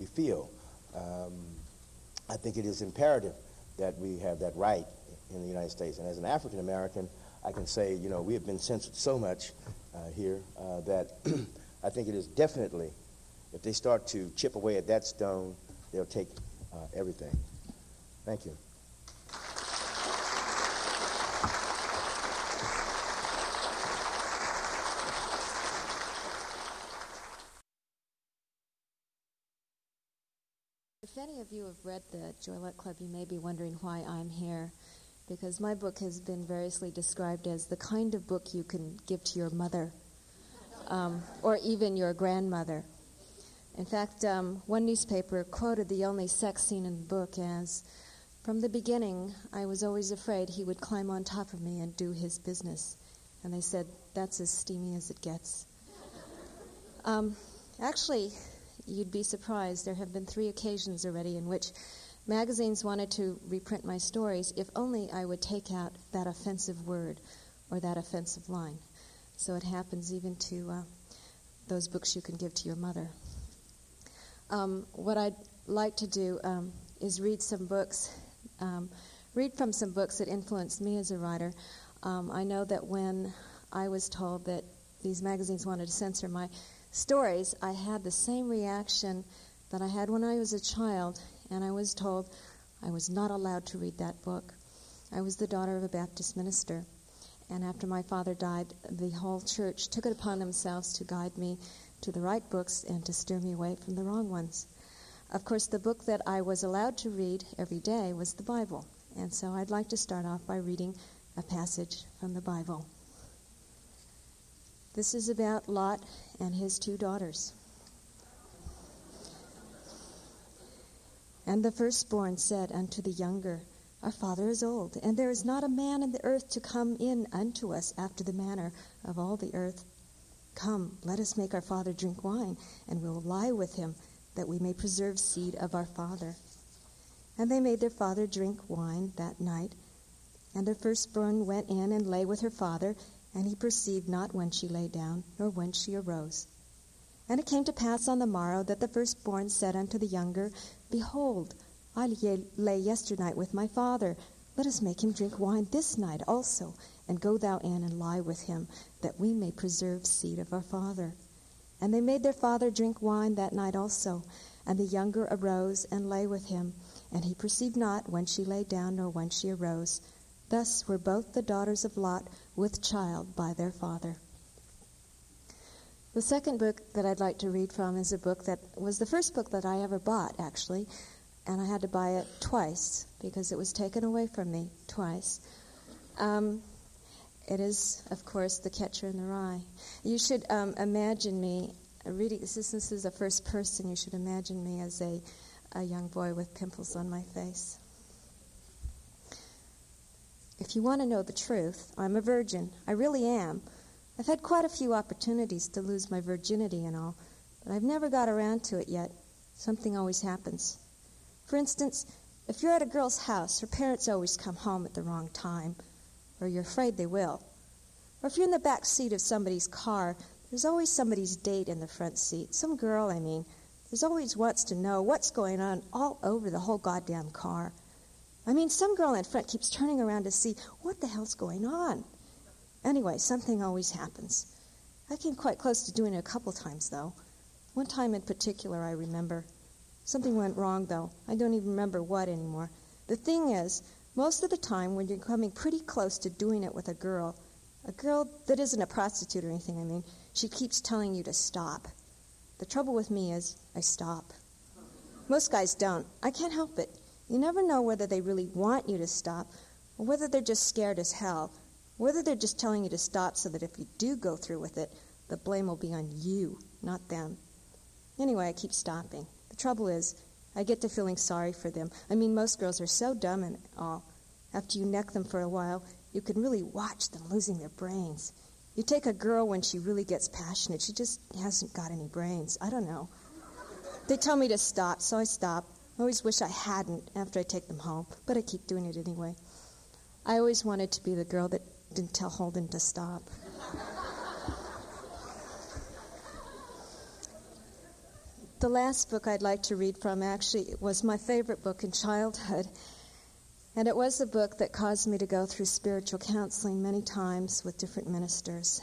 we feel. I think it is imperative that we have that right in the United States. And as an African American, I can say, you know, we have been censored so much here that I think it is definitely, if they start to chip away at that stone, they'll take everything. Thank you. If any of you have read the Joylette Club, you may be wondering why I'm here, because my book has been variously described as the kind of book you can give to your mother, or even your grandmother. In fact, one newspaper quoted the only sex scene in the book as, "From the beginning, I was always afraid he would climb on top of me and do his business." And they said, "That's as steamy as it gets." Actually, you'd be surprised. There have been 3 occasions already in which magazines wanted to reprint my stories if only I would take out that offensive word or that offensive line. So it happens even to those books you can give to your mother. What I'd like to do is read from some books that influenced me as a writer. I know that when I was told that these magazines wanted to censor my stories, I had the same reaction that I had when I was a child, and I was told I was not allowed to read that book. I was the daughter of a Baptist minister, and after my father died, the whole church took it upon themselves to guide me to the right books and to steer me away from the wrong ones. Of course, the book that I was allowed to read every day was the Bible, and so I'd like to start off by reading a passage from the Bible. This is about Lot and his 2 daughters. "And the firstborn said unto the younger, Our father is old, and there is not a man in the earth to come in unto us after the manner of all the earth. Come, let us make our father drink wine, and we will lie with him, that we may preserve seed of our father. And they made their father drink wine that night. And the firstborn went in and lay with her father, and he perceived not when she lay down, nor when she arose. And it came to pass on the morrow that the firstborn said unto the younger, Behold, I lay yesternight with my father. Let us make him drink wine this night also, and go thou in and lie with him, that we may preserve seed of our father. And they made their father drink wine that night also. And the younger arose and lay with him, and he perceived not when she lay down, nor when she arose. Thus were both the daughters of Lot with child by their father." The second book that I'd like to read from is a book that was the first book that I ever bought, actually, and I had to buy it twice because it was taken away from me twice. It is, of course, The Catcher in the Rye. You should imagine me reading. Since this is a first person, you should imagine me as a young boy with pimples on my face. If you want to know the truth, I'm a virgin. I really am. I've had quite a few opportunities to lose my virginity and all, but I've never got around to it yet. Something always happens. For instance, if you're at a girl's house, her parents always come home at the wrong time, or you're afraid they will. Or if you're in the back seat of somebody's car, there's always somebody's date in the front seat. Some girl, I mean. There's always wants to know what's going on all over the whole goddamn car. I mean, some girl in front keeps turning around to see what the hell's going on. Anyway, something always happens. I came quite close to doing it a couple times, though. One time in particular, I remember. Something went wrong, though. I don't even remember what anymore. The thing is, most of the time when you're coming pretty close to doing it with a girl that isn't a prostitute or anything, I mean, she keeps telling you to stop. The trouble with me is, I stop. Most guys don't. I can't help it. You never know whether they really want you to stop, or whether they're just scared as hell, whether they're just telling you to stop so that if you do go through with it, the blame will be on you, not them. Anyway, I keep stopping. The trouble is, I get to feeling sorry for them. I mean, most girls are so dumb and all. After you neck them for a while, you can really watch them losing their brains. You take a girl when she really gets passionate. She just hasn't got any brains. I don't know. They tell me to stop, so I stop. I always wish I hadn't after I take them home, but I keep doing it anyway. I always wanted to be the girl that didn't tell Holden to stop. The last book I'd like to read from actually was my favorite book in childhood, and it was a book that caused me to go through spiritual counseling many times with different ministers.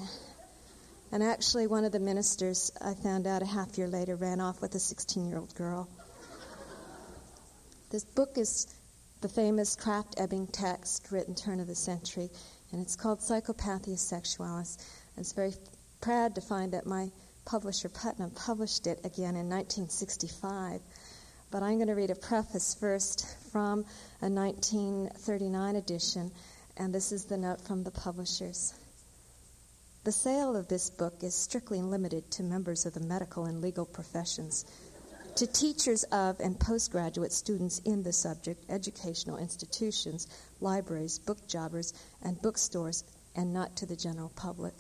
And actually one of the ministers, I found out a half year later, ran off with a 16-year-old girl. This book is the famous Kraft-Ebing text written turn of the century, and it's called Psychopathia Sexualis. I was very proud to find that my publisher, Putnam, published it again in 1965. But I'm going to read a preface first from a 1939 edition, and this is the note from the publishers. The sale of this book is strictly limited to members of the medical and legal professions, to teachers of and postgraduate students in the subject, educational institutions, libraries, book jobbers, and bookstores, and not to the general public.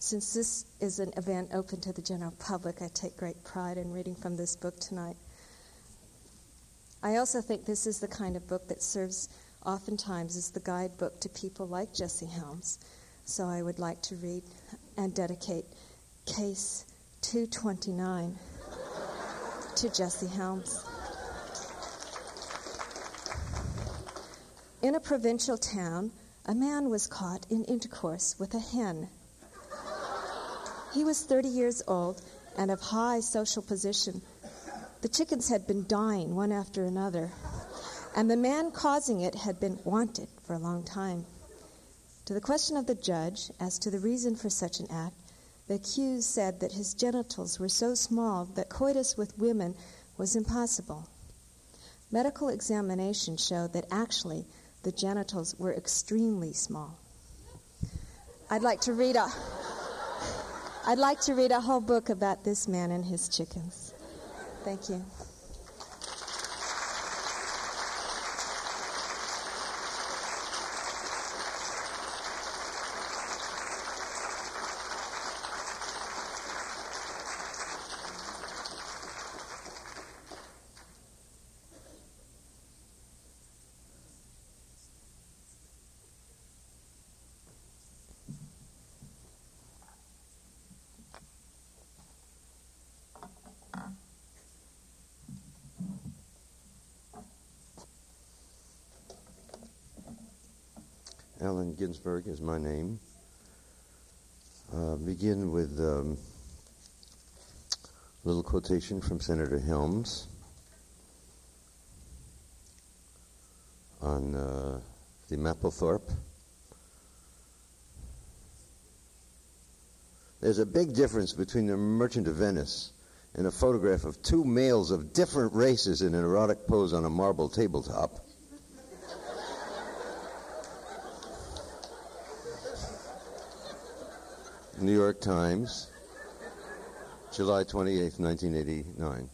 Since this is an event open to the general public, I take great pride in reading from this book tonight. I also think this is the kind of book that serves oftentimes as the guidebook to people like Jesse Helms, so I would like to read and dedicate Case 229. To Jesse Helms. In a provincial town, a man was caught in intercourse with a hen. He was 30 years old and of high social position. The chickens had been dying one after another, and the man causing it had been wanted for a long time. To the question of the judge as to the reason for such an act, the accused said that his genitals were so small that coitus with women was impossible. Medical examination showed that actually the genitals were extremely small. I'd like to read a whole book about this man and his chickens. Thank you. Allen Ginsberg is my name. Begin with a little quotation from Senator Helms on the Mapplethorpe. There's a big difference between The Merchant of Venice and a photograph of two males of different races in an erotic pose on a marble tabletop. New York Times, July 28, 1989.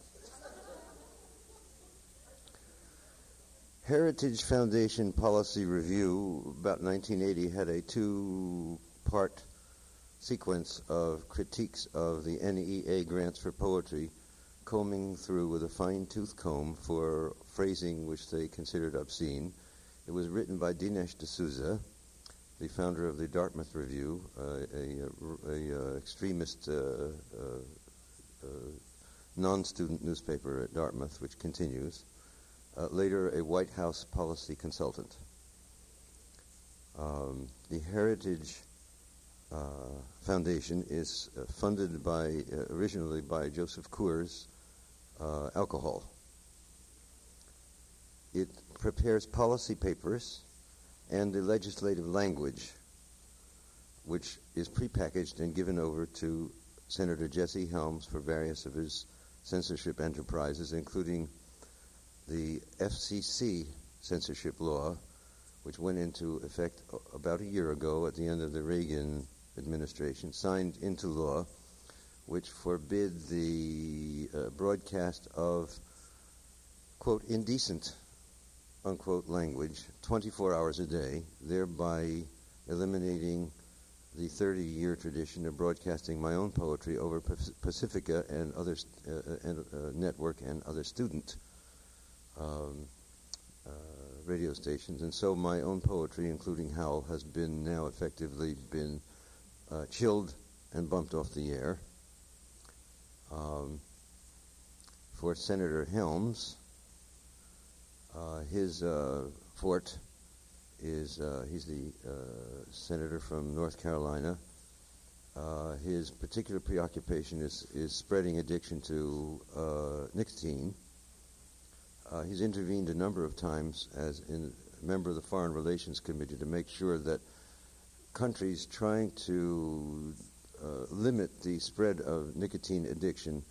Heritage Foundation Policy Review, about 1980, had a two-part sequence of critiques of the NEA grants for poetry, combing through with a fine-tooth comb for phrasing which they considered obscene. It was written by Dinesh D'Souza, the founder of the Dartmouth Review, extremist non-student newspaper at Dartmouth, which continues. Later, a White House policy consultant. The Heritage Foundation is funded by originally by Joseph Coors alcohol. It prepares policy papers and the legislative language, which is prepackaged and given over to Senator Jesse Helms for various of his censorship enterprises, including the FCC censorship law, which went into effect about a year ago at the end of the Reagan administration, signed into law, which forbid the broadcast of, quote, indecent, unquote, language 24 hours a day, thereby eliminating the 30-year tradition of broadcasting my own poetry over Pacifica and other network and other student radio stations, and so my own poetry, including Howl, has been now effectively been chilled and bumped off the air. For Senator Helms, his fort is he's the senator from North Carolina. His particular preoccupation is spreading addiction to nicotine. He's intervened a number of times as a member of the Foreign Relations Committee to make sure that countries trying to limit the spread of nicotine addiction,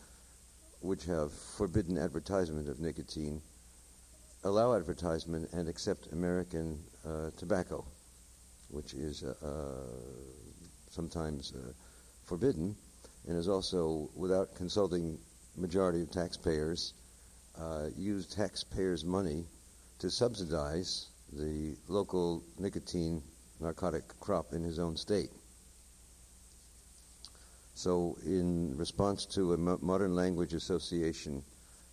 which have forbidden advertisement of nicotine, allow advertisement and accept American tobacco, which is sometimes forbidden and is also, without consulting majority of taxpayers, use taxpayers' money to subsidize the local nicotine narcotic crop in his own state. So in response to a Modern Language Association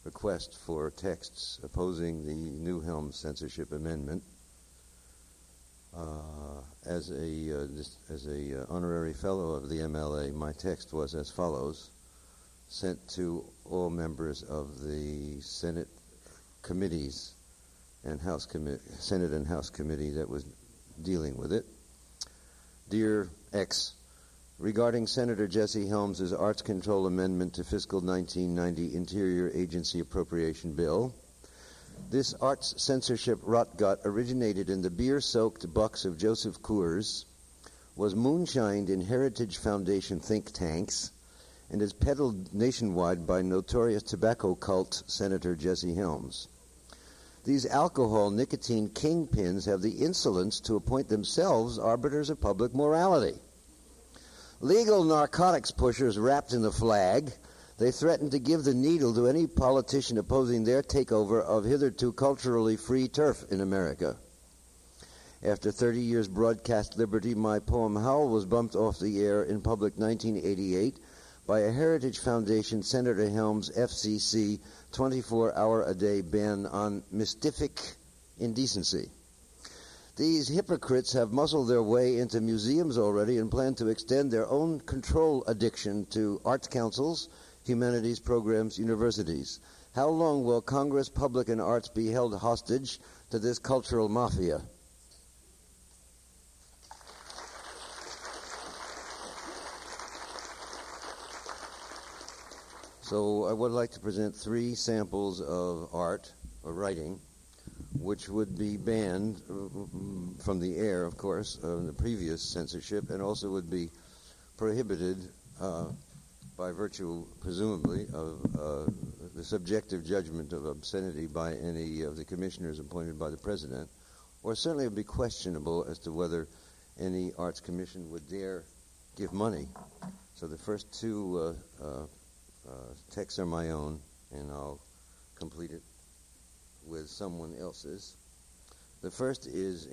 request for texts opposing the New Helms censorship amendment, as a honorary fellow of the MLA, my text was as follows, sent to all members of the Senate committees and House Senate and House Committee that was dealing with it. Dear X, regarding Senator Jesse Helms' Arts Control Amendment to Fiscal 1990 Interior Agency Appropriation Bill, this arts censorship rotgut originated in the beer-soaked bucks of Joseph Coors, was moonshined in Heritage Foundation think tanks, and is peddled nationwide by notorious tobacco cult Senator Jesse Helms. These alcohol nicotine kingpins have the insolence to appoint themselves arbiters of public morality. Legal narcotics pushers wrapped in the flag, they threaten to give the needle to any politician opposing their takeover of hitherto culturally free turf in America. After 30 years broadcast liberty, my poem Howl was bumped off the air in public 1988 by a Heritage Foundation Senator Helms FCC 24-hour-a-day ban on mystific indecency. These hypocrites have muscled their way into museums already and plan to extend their own control addiction to arts councils, humanities programs, universities. How long will Congress, public, and arts be held hostage to this cultural mafia? So I would like to present three samples of art or writing, which would be banned from the air, of course, in the previous censorship, and also would be prohibited by virtue, presumably, of the subjective judgment of obscenity by any of the commissioners appointed by the president, or certainly it would be questionable as to whether any arts commission would dare give money. So the first two texts are my own, and I'll complete it with someone else's. The first is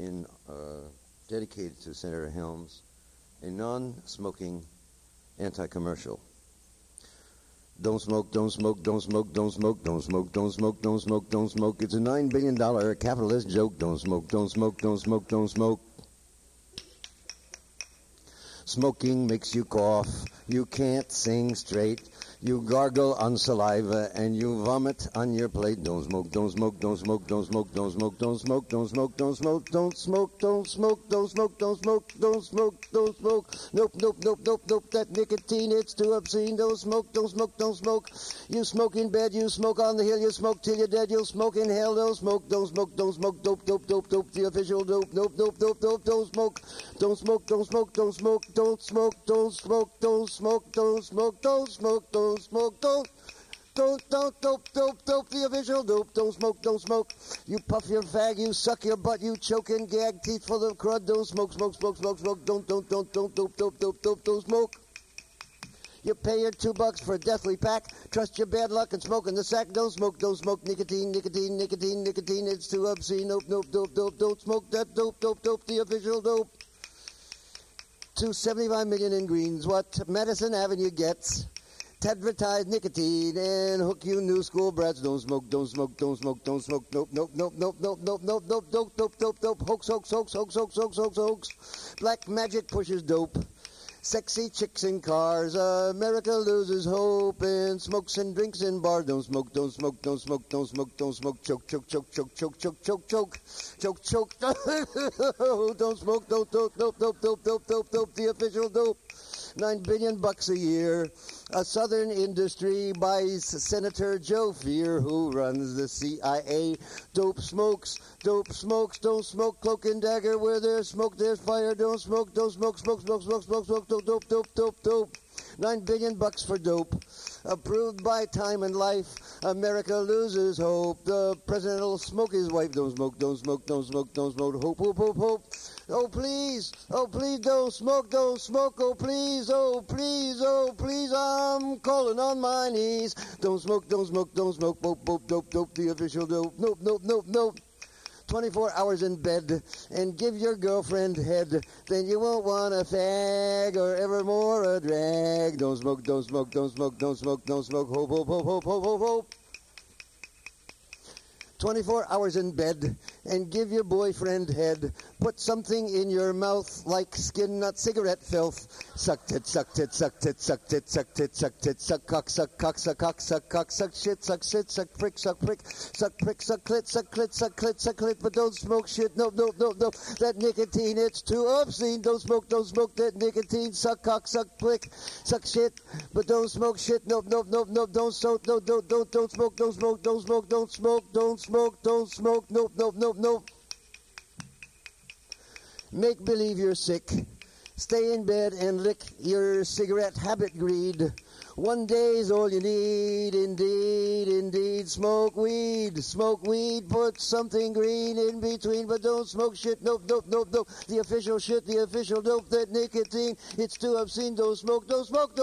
dedicated to Senator Helms, a non-smoking anti-commercial. Don't smoke, don't smoke, don't smoke, don't smoke, don't smoke, don't smoke, don't smoke, don't smoke. It's a $9 billion capitalist joke. Don't smoke, don't smoke, don't smoke, don't smoke. Smoking makes you cough. You can't sing straight. You gargle on saliva and you vomit on your plate. Don't smoke, don't smoke, don't smoke, don't smoke, don't smoke, don't smoke, don't smoke, don't smoke, don't smoke, don't smoke, don't smoke, don't smoke, don't smoke, don't smoke. Nope, nope, nope, nope, nope. That nicotine, it's too obscene. Don't smoke, don't smoke, don't smoke. You smoke in bed, you smoke on the hill, you smoke till you're dead, you'll smoke in hell. Don't smoke, don't smoke, don't smoke, dope, dope, dope, dope. The official dope, dope, dope, dope, dope. Don't smoke, don't smoke, don't smoke, don't smoke, don't smoke, don't smoke, don't smoke, don't smoke, don't smoke, don't. Don't smoke, don't, dope, the official dope, don't smoke, you puff your fag, you suck your butt, you choke and gag, teeth full of crud, don't smoke, smoke, smoke, smoke, smoke, don't, dope, don't smoke. You pay your $2 for a deathly pack, trust your bad luck and smoke in the sack. Don't smoke, nicotine, nicotine, nicotine, nicotine, it's too obscene, nope, dope, don't smoke that, dope, the official dope. 275 million in greens, what Madison Avenue gets. Advertise nicotine and hook you new school brats. Don't smoke, don't smoke, don't smoke, don't smoke. Nope, nope, nope, nope, nope, nope, nope, nope, nope, nope, nope, nope. Hoax, hoax, hoax, hoax, hoax, hoax, hoax, hoax. Black magic pushes dope. Sexy chicks in cars. America loses hope and smokes and drinks in bars. Don't smoke, don't smoke, don't smoke, don't smoke, don't smoke. Choke, choke, choke, choke, choke, choke, choke, choke, choke, choke. Don't smoke, don't dope, dope, dope, dope, dope, dope, dope. The official dope. $9 billion a year. A southern industry by Senator Joe Fear, who runs the CIA. Dope smokes, don't smoke, cloak and dagger. Where there's smoke, there's fire. Don't smoke, smoke, smoke, smoke, smoke, smoke, dope, dope, dope, dope. $9 billion for dope. Approved by Time and Life. America loses hope. The president will smoke his wife. Don't smoke, don't smoke, don't smoke, don't smoke. Hope, hope, hope, hope. Oh please, don't smoke, oh please, I'm calling on my knees. Don't smoke, don't smoke, don't smoke, dope, the official dope, nope. 24 hours in bed and give your girlfriend head, then you won't want a fag or evermore a drag. Don't smoke, don't smoke, don't smoke, don't smoke, don't smoke, hope. 24 hours in bed and give your boyfriend head. Put something in your mouth like skin nut cigarette filth. Suck tit, suck tit, suck tit, suck tit, suck tit, suck tit, suck cock, suck cock, suck cock, suck cock, suck shit, suck shit, suck prick, suck prick, suck prick, suck clit, suck clit, suck clit, suck clit, but don't smoke shit. No. That nicotine, it's too obscene. Don't smoke that nicotine. Suck cock, suck prick, suck shit, but don't smoke shit. No. Don't smoke, don't smoke, don't smoke, don't smoke, don't smoke, don't smoke. Nope. Make believe you're sick. Stay in bed and lick your cigarette habit greed. One day's all you need, indeed. Smoke weed, put something green in between, but don't smoke shit, nope. The official shit, the official dope, that nicotine, it's too obscene. Don't smoke. Don't smoke.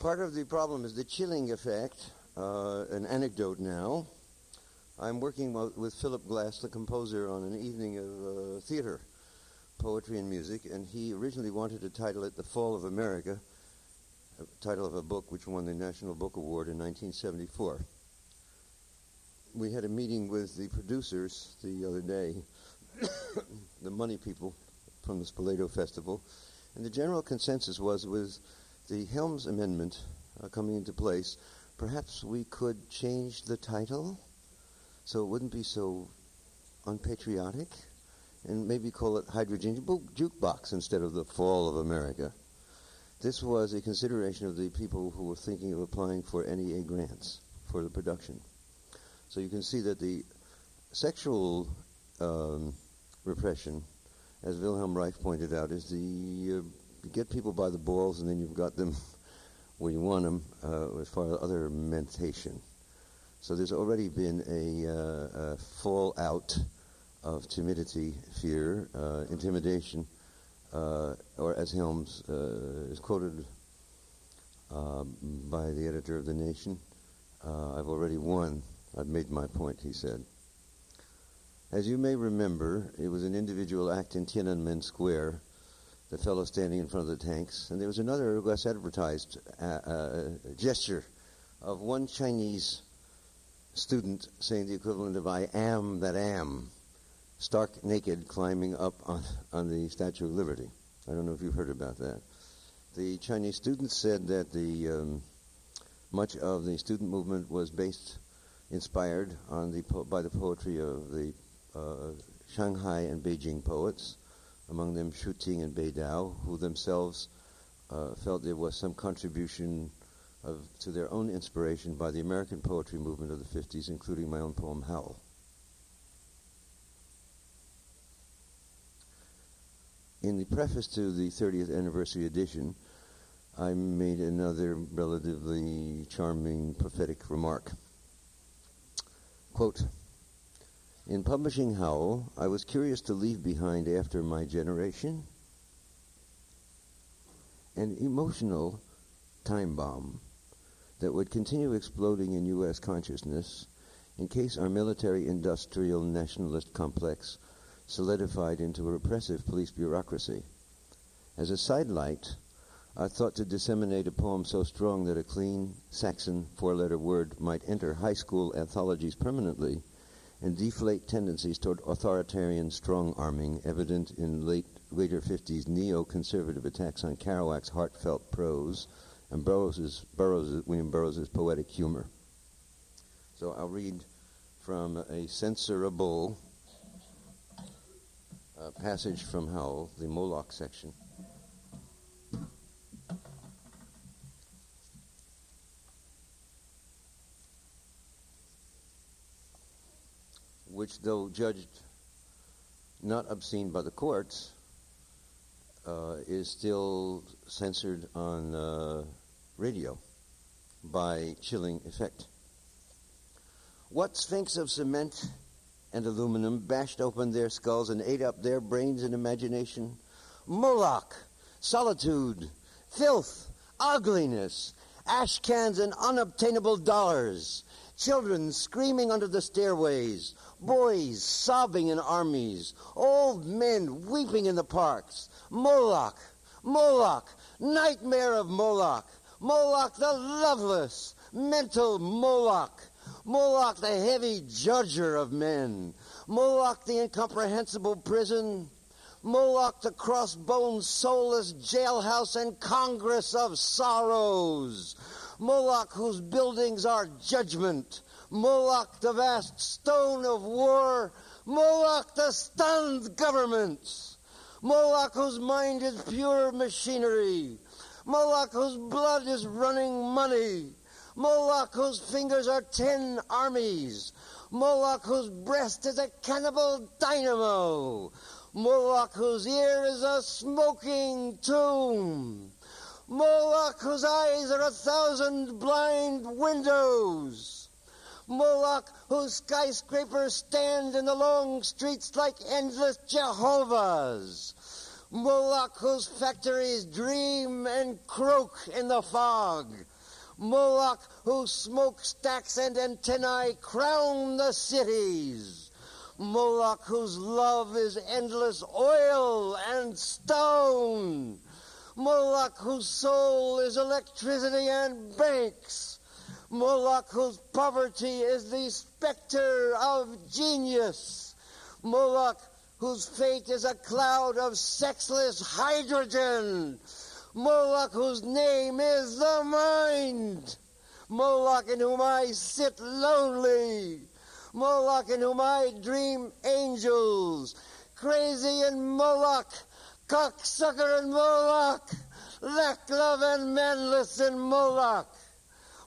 Part of the problem is the chilling effect. An anecdote now. I'm working with Philip Glass, the composer, on an evening of theater, poetry and music, and he originally wanted to title it The Fall of America, a title of a book which won the National Book Award in 1974. We had a meeting with the producers the other day, the money people from the Spoleto Festival, and the general consensus was with the Helms Amendment coming into place, perhaps we could change the title so it wouldn't be so unpatriotic, and maybe call it Hydrogen Jukebox instead of The Fall of America. This was a consideration of the people who were thinking of applying for NEA grants for the production. So you can see that the sexual repression, as Wilhelm Reich pointed out, is you get people by the balls and then you've got them where you want them as far as other mentation. So there's already been a fallout of timidity, fear, intimidation, or as Helms is quoted by the editor of The Nation, I've already won, I've made my point, he said. As you may remember, it was an individual act in Tiananmen Square, the fellow standing in front of the tanks, and there was another less advertised gesture of one Chinese student saying the equivalent of "I am that am," stark naked, climbing up on the Statue of Liberty. I don't know if you've heard about that. The Chinese student said that much of the student movement was inspired on by the poetry of the Shanghai and Beijing poets, among them Shu Ting and Bei Dao, who themselves felt there was some contribution to their own inspiration by the American poetry movement of the 50s, including my own poem, Howl. In the preface to the 30th anniversary edition, I made another relatively charming prophetic remark. Quote, in publishing Howl, I was curious to leave behind after my generation an emotional time bomb that would continue exploding in U.S. consciousness in case our military-industrial nationalist complex solidified into a repressive police bureaucracy. As a sidelight, I thought to disseminate a poem so strong that a clean Saxon four-letter word might enter high school anthologies permanently and deflate tendencies toward authoritarian strong-arming evident in later 50s neoconservative attacks on Kerouac's heartfelt prose and William Burroughs's poetic humor. So I'll read from a censorable passage from Howl, the Moloch section. Which, though judged not obscene by the courts, is still censored on radio by chilling effect. What sphinx of cement and aluminum bashed open their skulls and ate up their brains and imagination? Moloch, solitude, filth, ugliness, ash cans and unobtainable dollars, children screaming under the stairways, boys sobbing in armies, old men weeping in the parks. Moloch, Moloch, nightmare of Moloch, Moloch the loveless, mental Moloch, Moloch the heavy judger of men, Moloch the incomprehensible prison, Moloch the cross-boned, soulless jailhouse and congress of sorrows, Moloch whose buildings are judgment, Moloch the vast stone of war, Moloch the stunned governments, Moloch whose mind is pure machinery, Moloch whose blood is running money, Moloch whose fingers are 10 armies, Moloch whose breast is a cannibal dynamo, Moloch whose ear is a smoking tomb, Moloch whose eyes are 1,000 blind windows, Moloch whose skyscrapers stand in the long streets like endless Jehovah's, Moloch whose factories dream and croak in the fog, Moloch, whose smokestacks and antennae crown the cities. Moloch, whose love is endless oil and stone. Moloch, whose soul is electricity and banks. Moloch, whose poverty is the specter of genius. Moloch, whose fate is a cloud of sexless hydrogen. Moloch, whose name is the mind. Moloch, in whom I sit lonely. Moloch, in whom I dream angels. Crazy and Moloch. Cocksucker and Moloch. Lack-love and manless and Moloch.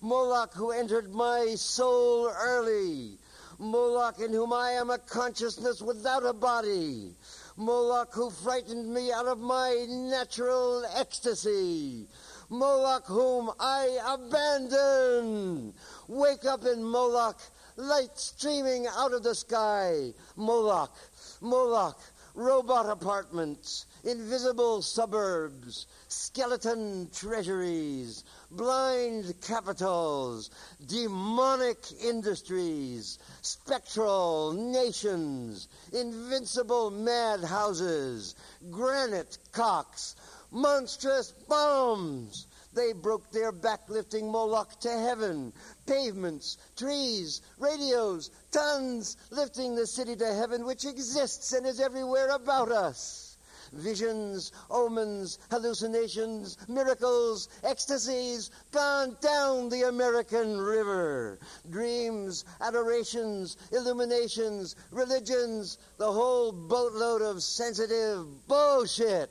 Moloch, who entered my soul early. Moloch, in whom I am a consciousness without a body. Moloch, who frightened me out of my natural ecstasy. Moloch, whom I abandon. Wake up in Moloch, light streaming out of the sky. Moloch, Moloch, robot apartments, invisible suburbs, skeleton treasuries, blind capitals, demonic industries, spectral nations, invincible madhouses, granite cocks, monstrous bombs. They broke their backlifting Moloch to heaven. Pavements, trees, radios, tons, lifting the city to heaven, which exists and is everywhere about us. Visions, omens, hallucinations, miracles, ecstasies, gone down the American river. Dreams, adorations, illuminations, religions, the whole boatload of sensitive bullshit.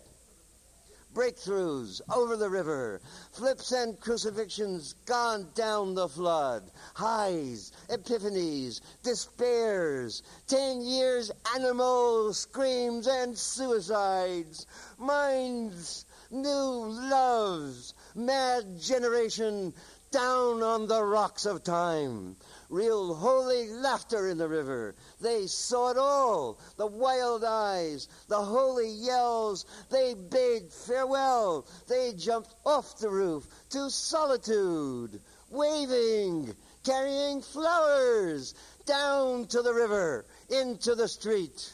Breakthroughs over the river, flips and crucifixions gone down the flood, highs, epiphanies, despairs, 10 years animal screams and suicides, minds, new loves, mad generation down on the rocks of time. Real holy laughter in the river. They saw it all. The wild eyes, the holy yells. They bade farewell. They jumped off the roof to solitude, waving, carrying flowers down to the river, into the street.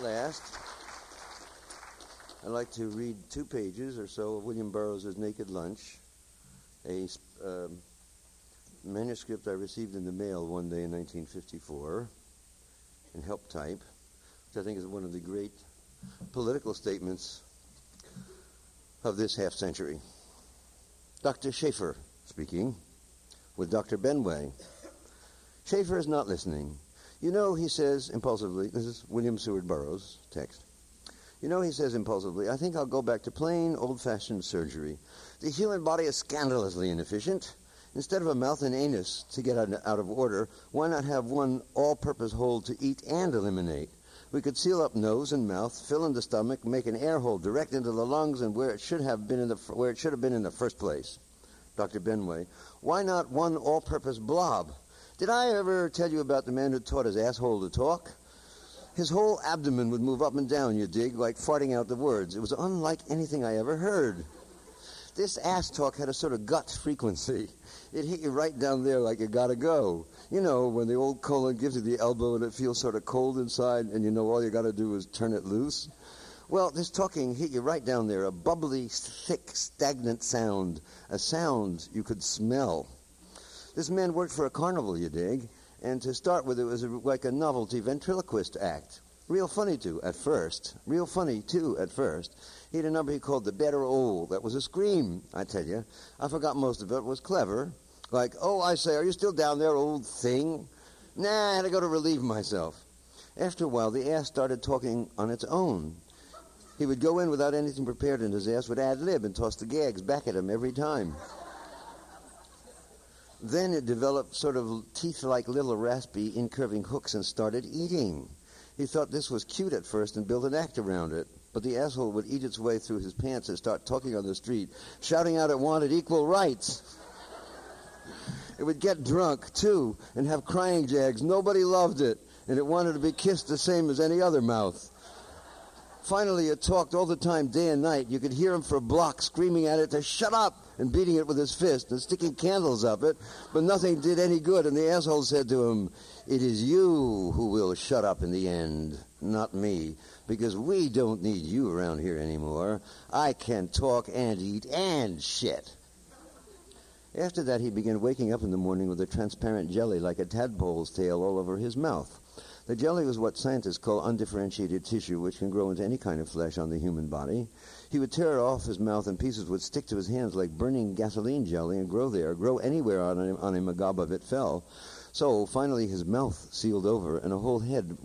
Last, I'd like to read 2 pages or so of William Burroughs' Naked Lunch, a manuscript I received in the mail one day in 1954 in help type, which I think is one of the great political statements of this half century. Dr. Schaefer speaking with Dr. Benway. Schaefer is not listening. You know, he says impulsively, this is William Seward Burroughs' text. You know, he says impulsively, I think I'll go back to plain, old-fashioned surgery. The human body is scandalously inefficient. Instead of a mouth and anus to get out of order, why not have one all-purpose hole to eat and eliminate? We could seal up nose and mouth, fill in the stomach, make an air hole direct into the lungs and where it should have been in the first place. Dr. Benway, why not one all-purpose blob? Did I ever tell you about the man who taught his asshole to talk? His whole abdomen would move up and down, you dig, like farting out the words. It was unlike anything I ever heard. This ass talk had a sort of gut frequency. It hit you right down there like you gotta go. You know, when the old colon gives you the elbow and it feels sort of cold inside and you know all you gotta do is turn it loose. Well, this talking hit you right down there, a bubbly, thick, stagnant sound, a sound you could smell. This man worked for a carnival, you dig. And to start with, it was like a novelty ventriloquist act. Real funny, too, at first. He had a number he called the Better Old. That was a scream, I tell you. I forgot most of it. It was clever. Like, oh, I say, are you still down there, old thing? Nah, I had to go to relieve myself. After a while, the ass started talking on its own. He would go in without anything prepared, and his ass would ad-lib and toss the gags back at him every time. Then it developed sort of teeth-like little raspy, incurving hooks and started eating. He thought this was cute at first and built an act around it. But the asshole would eat its way through his pants and start talking on the street, shouting out it wanted equal rights. It would get drunk, too, and have crying jags. Nobody loved it, and it wanted to be kissed the same as any other mouth. Finally, it talked all the time, day and night. You could hear him for a block screaming at it to shut up and beating it with his fist and sticking candles up it, but nothing did any good. And the asshole said to him, it is you who will shut up in the end, not me, because we don't need you around here anymore. I can talk and eat and shit. After that, he began waking up in the morning with a transparent jelly like a tadpole's tail all over his mouth. The jelly was what scientists call undifferentiated tissue, which can grow into any kind of flesh on the human body. He would tear it off his mouth, and pieces would stick to his hands like burning gasoline jelly and grow anywhere on him a gob of it fell. So finally his mouth sealed over, and the whole head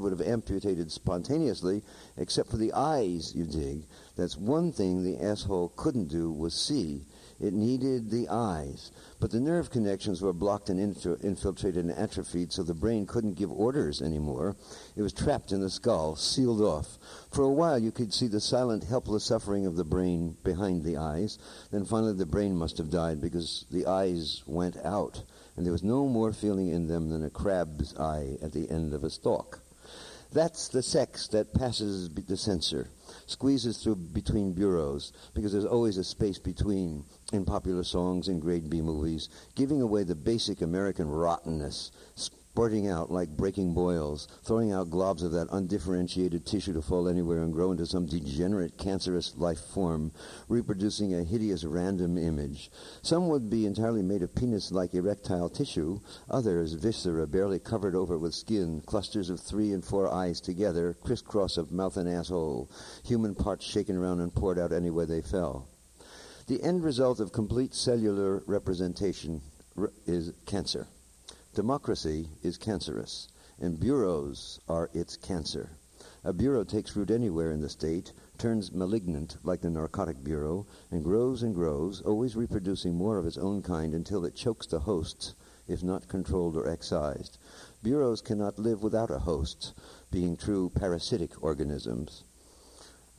would have amputated spontaneously, except for the eyes, you dig. That's one thing the asshole couldn't do was see. It needed the eyes. But the nerve connections were blocked and infiltrated and atrophied, so the brain couldn't give orders anymore. It was trapped in the skull, sealed off. For a while, you could see the silent, helpless suffering of the brain behind the eyes. Then finally, the brain must have died because the eyes went out, and there was no more feeling in them than a crab's eye at the end of a stalk. That's the sex that passes the censor, squeezes through between bureaus, because there's always a space between in popular songs and grade B movies, giving away the basic American rottenness, spurting out like breaking boils, throwing out globs of that undifferentiated tissue to fall anywhere and grow into some degenerate, cancerous life form, reproducing a hideous random image. Some would be entirely made of penis-like erectile tissue, others viscera barely covered over with skin, clusters of 3 and 4 eyes together, crisscross of mouth and asshole, human parts shaken around and poured out anywhere they fell. The end result of complete cellular representation is cancer. Democracy is cancerous, and bureaus are its cancer. A bureau takes root anywhere in the state, turns malignant like the narcotic bureau, and grows, always reproducing more of its own kind until it chokes the hosts, if not controlled or excised. Bureaus cannot live without a host, being true parasitic organisms.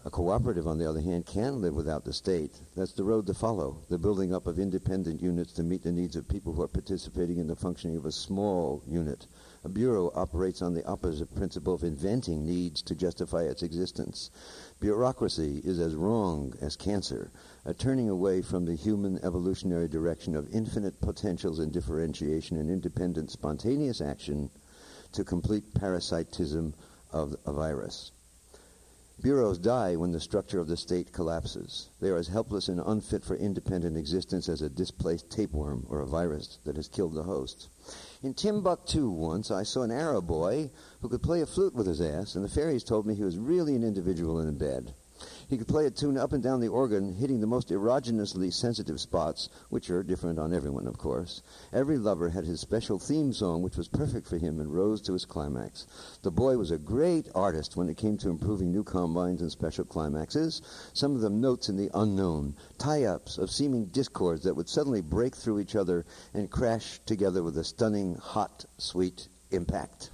A cooperative, on the other hand, can live without the state. That's the road to follow, the building up of independent units to meet the needs of people who are participating in the functioning of a small unit. A bureau operates on the opposite principle of inventing needs to justify its existence. Bureaucracy is as wrong as cancer, a turning away from the human evolutionary direction of infinite potentials in differentiation and independent spontaneous action to complete parasitism of a virus. Bureaus die when the structure of the state collapses. They are as helpless and unfit for independent existence as a displaced tapeworm or a virus that has killed the host. In Timbuktu once, I saw an Arab boy who could play a flute with his ass, and the fairies told me he was really an individual in a bed. He could play a tune up and down the organ, hitting the most erogenously sensitive spots, which are different on everyone, of course. Every lover had his special theme song, which was perfect for him and rose to his climax. The boy was a great artist when it came to improving new combines and special climaxes, some of them notes in the unknown, tie-ups of seeming discords that would suddenly break through each other and crash together with a stunning, hot, sweet impact.